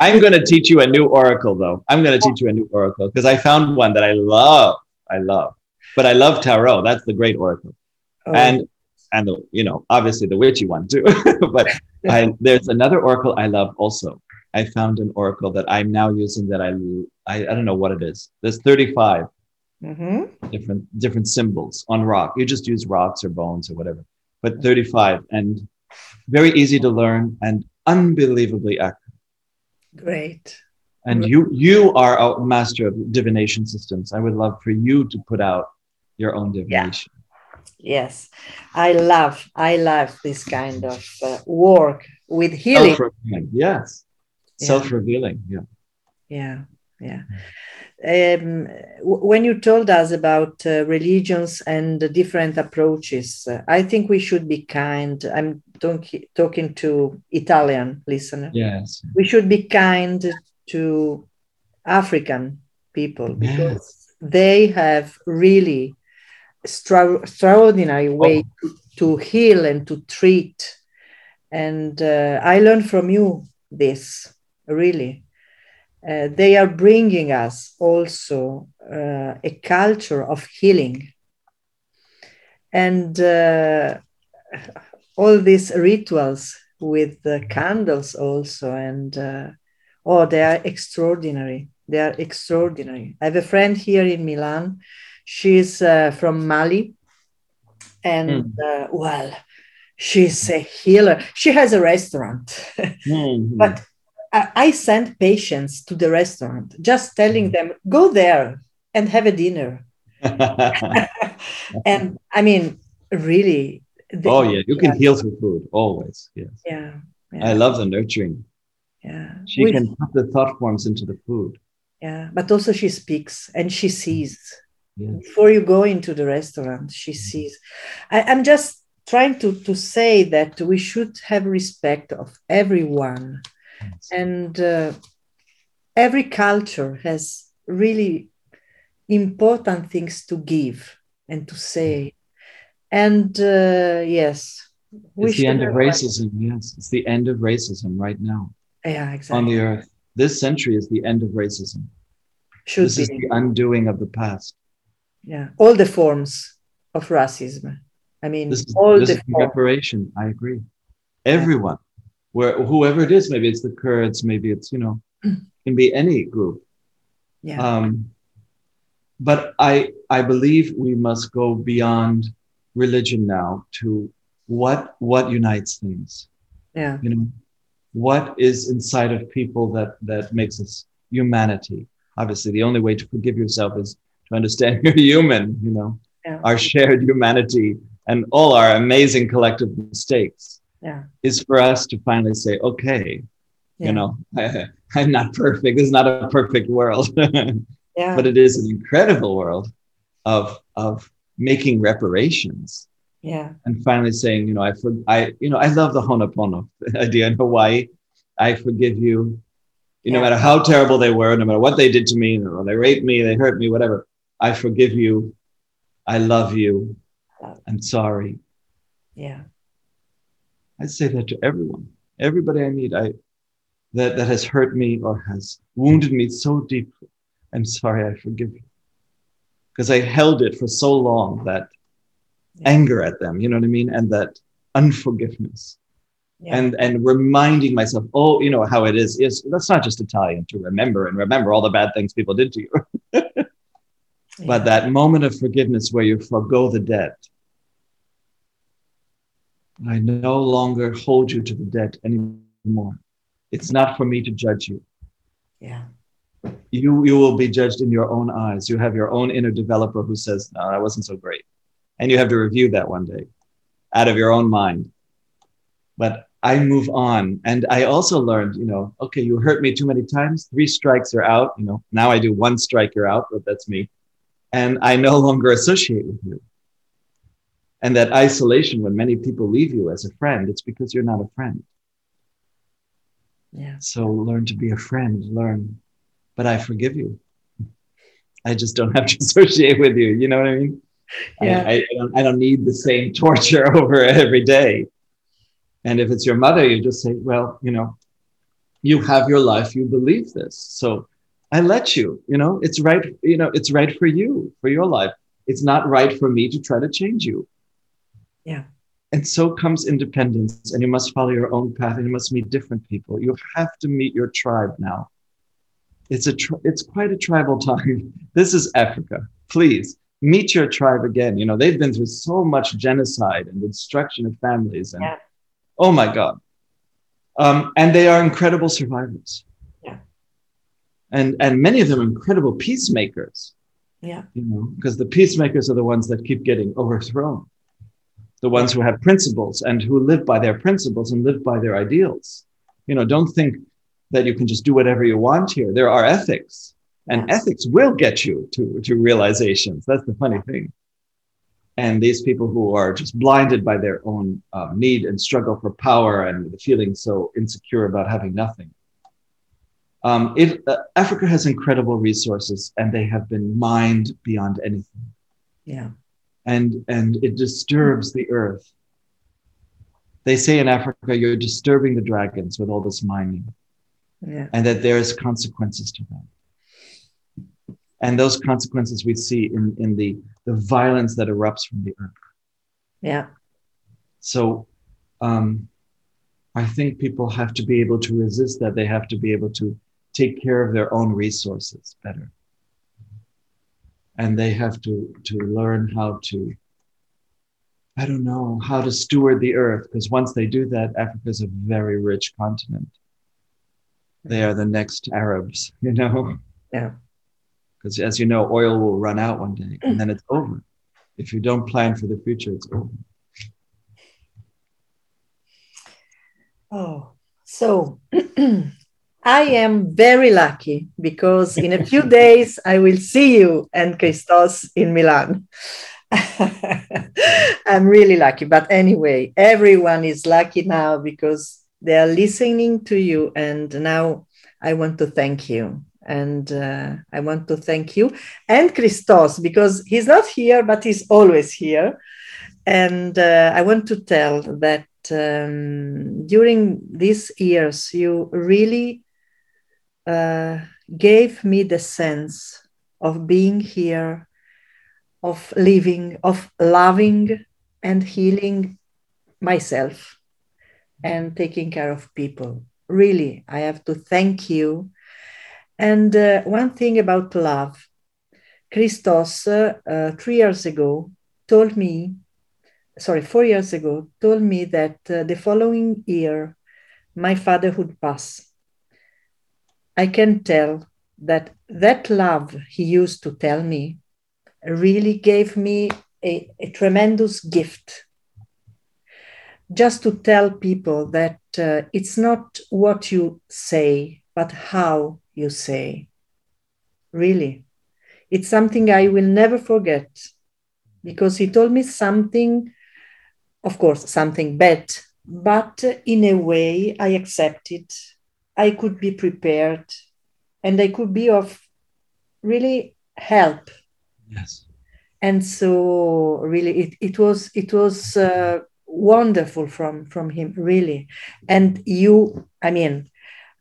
I'm going to teach you a new oracle, though. I'm going to teach you a new oracle because I found one that I love. I love, but I love tarot. That's the great oracle, oh. and and the, you know, obviously the witchy one too. But I, there's another oracle I love also. I found an oracle that I'm now using that I I, I don't know what it is. There's thirty-five. Mm-hmm. Different different symbols on rock. You just use rocks or bones or whatever. But thirty-five, and very easy to learn and unbelievably accurate. Great. And you you are a master of divination systems. I would love for you to put out your own divination. Yeah. Yes, I love I love this kind of uh, work with healing. Self-revealing. Yes, yeah. Self-revealing. Yeah. Yeah. Yeah. Um, w- when you told us about uh, religions and the different approaches, uh, I think we should be kind. I'm t- talking to Italian listeners. Yes. We should be kind to African people because yes. they have really stra- extraordinary way oh. to, to heal and to treat. And uh, I learned from you this, really. Uh, they are bringing us also uh, a culture of healing. And uh, all these rituals with the candles also. And, uh, oh, they are extraordinary. They are extraordinary. I have a friend here in Milan. She's uh, from Mali. And, mm. uh, well, she's a healer. She has a restaurant. Mm-hmm. But I send patients to the restaurant, just telling them, go there and have a dinner. And I mean, really. Oh yeah, you can heal through food always. Yes. Yeah, yeah. I love the nurturing. Yeah. She With, can put the thought forms into the food. Yeah, but also she speaks and she sees. Yeah. Before you go into the restaurant, she sees. I, I'm just trying to, to say that we should have respect of everyone. Yes. And uh, every culture has really important things to give and to say. And uh, yes. We it's the end of racism, right. Yes. It's the end of racism right now. Yeah, exactly. On the earth. This century is the end of racism. Should this be. Is the undoing of the past. Yeah, all the forms of racism. I mean, this is, all this the is reparation. I agree. Everyone, yeah. Where whoever it is, maybe it's the Kurds, maybe it's, you know, can be any group. Yeah. Um, but I I believe we must go beyond religion now to what what unites things. Yeah. You know, what is inside of people that that makes us humanity. Obviously, the only way to forgive yourself is to understand you're human, you know, yeah. Our shared humanity and all our amazing collective mistakes yeah. is for us to finally say, okay, yeah. you know, I, I'm not perfect. This is not a perfect world, yeah. but it is an incredible world of of making reparations. Yeah. And finally saying, you know, I, for, I, you know, I love the ho'oponopono idea in Hawaii. I forgive you. You know, yeah. no matter how terrible they were, no matter what they did to me, you know, they raped me, they hurt me, whatever. I forgive you. I love you. I'm sorry. Yeah. I say that to everyone, everybody I meet, I that, that has hurt me or has wounded me so deeply. I'm sorry. I forgive you. Because I held it for so long, that yeah. anger at them, you know what I mean? And that unforgiveness. Yeah. And and reminding myself, oh, you know how it is. Is that's not just Italian to remember and remember all the bad things people did to you. yeah. But that moment of forgiveness where you forgo the debt. I no longer hold you to the debt anymore. It's not for me to judge you. Yeah. You you will be judged in your own eyes. You have your own inner developer who says, no, that wasn't so great. And you have to review that one day out of your own mind. But I move on. And I also learned, you know, okay, you hurt me too many times. Three strikes are out. You know, now I do one strike, you're out, but that's me. And I no longer associate with you. And that isolation, when many people leave you as a friend, it's because you're not a friend. Yeah. So learn to be a friend, learn, but I forgive you. I just don't have to associate with you. You know what I mean? Yeah. I, I, don't, I don't need the same torture over every day. And if it's your mother, you just say, well, you know, you have your life, you believe this. So I let you, you know, it's right, you know, it's right for you, for your life. It's not right for me to try to change you. Yeah. And so comes independence, and you must follow your own path, and you must meet different people. You have to meet your tribe now. It's a, tri- it's quite a tribal time. This is Africa. Please meet your tribe again. You know, they've been through so much genocide and destruction of families and, yeah. Oh my God. Um, and they are incredible survivors. Yeah. And and many of them incredible peacemakers. Yeah. You know, because the peacemakers are the ones that keep getting overthrown. The ones who have principles and who live by their principles and live by their ideals. You know, don't think that you can just do whatever you want here. There are ethics. And yeah. ethics will get you to, to realizations. That's the funny thing. And these people who are just blinded by their own uh, need and struggle for power and feeling so insecure about having nothing. Um, it, uh, Africa has incredible resources, and they have been mined beyond anything. Yeah. And, and it disturbs the earth. They say in Africa, you're disturbing the dragons with all this mining. Yeah. And that there is consequences to that. And those consequences we see in, in the the violence that erupts from the earth. Yeah. So um, I think people have to be able to resist that. They have to be able to take care of their own resources better. And they have to, to learn how to, I don't know, how to steward the earth. Because once they do that, Africa is a very rich continent. They are the next Arabs, you know? Yeah. Because as you know, oil will run out one day and then it's over. if you don't plan for the future, it's over. Oh, so I am very lucky because in a few days I will see you and Christos in Milan. I'm really lucky. But anyway, everyone is lucky now because they are listening to you. And now I want to thank you. And uh, I want to thank you and Christos, because he's not here, but he's always here. And uh, I want to tell that um, during these years, you really uh, gave me the sense of being here, of living, of loving and healing myself and taking care of people. Really, I have to thank you. And uh, one thing about love, Christos, uh, uh, three years ago, told me, sorry, four years ago, told me that uh, the following year, my father would pass. I can tell that that love he used to tell me really gave me a, a tremendous gift. Just to tell people that uh, it's not what you say, but how you say. Really. It's something I will never forget, because he told me something, of course, something bad, but in a way I accepted. I could be prepared and I could be of really help. Yes. And so really it, it was it was uh, wonderful from from him, really. And you, I mean,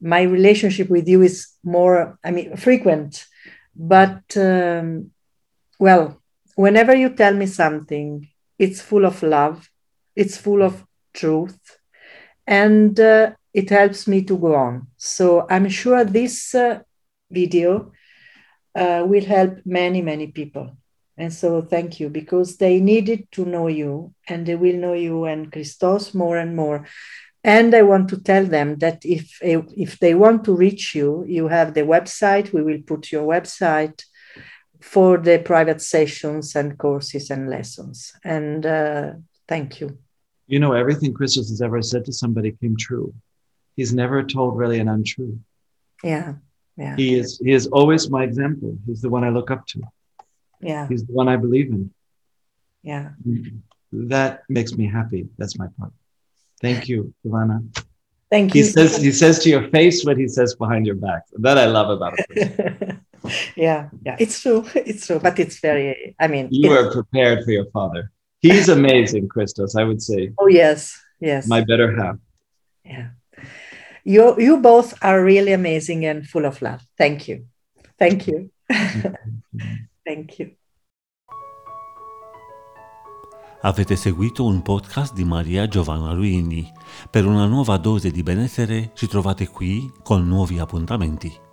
my relationship with you is more, I mean, frequent, but um, well, whenever you tell me something, it's full of love, it's full of truth, and uh, it helps me to go on. So I'm sure this uh, video Uh, will help many, many people. And so thank you, because they needed to know you and they will know you and Christos more and more. And I want to tell them that if, if they want to reach you, you have the website. We will put your website for the private sessions and courses and lessons. And uh, thank you. You know, everything Christos has ever said to somebody came true. He's never told really an untruth. Yeah. Yeah. He is he is always my example. He's the one I look up to. Yeah. He's the one I believe in. Yeah. That makes me happy. That's my part. Thank you, Giovanna. Thank you. He says he says to your face what he says behind your back. That I love about it. Yeah. Yeah. It's true. It's true. But it's very, I mean, you are prepared for your father. He's amazing, Christos, I would say. Oh yes. Yes. My better half. Yeah. You you both are really amazing and full of love. Thank you. Thank you. Thank you. Avete seguito un podcast di Maria Giovanna Luini. Per una nuova dose di benessere ci trovate qui con nuovi appuntamenti.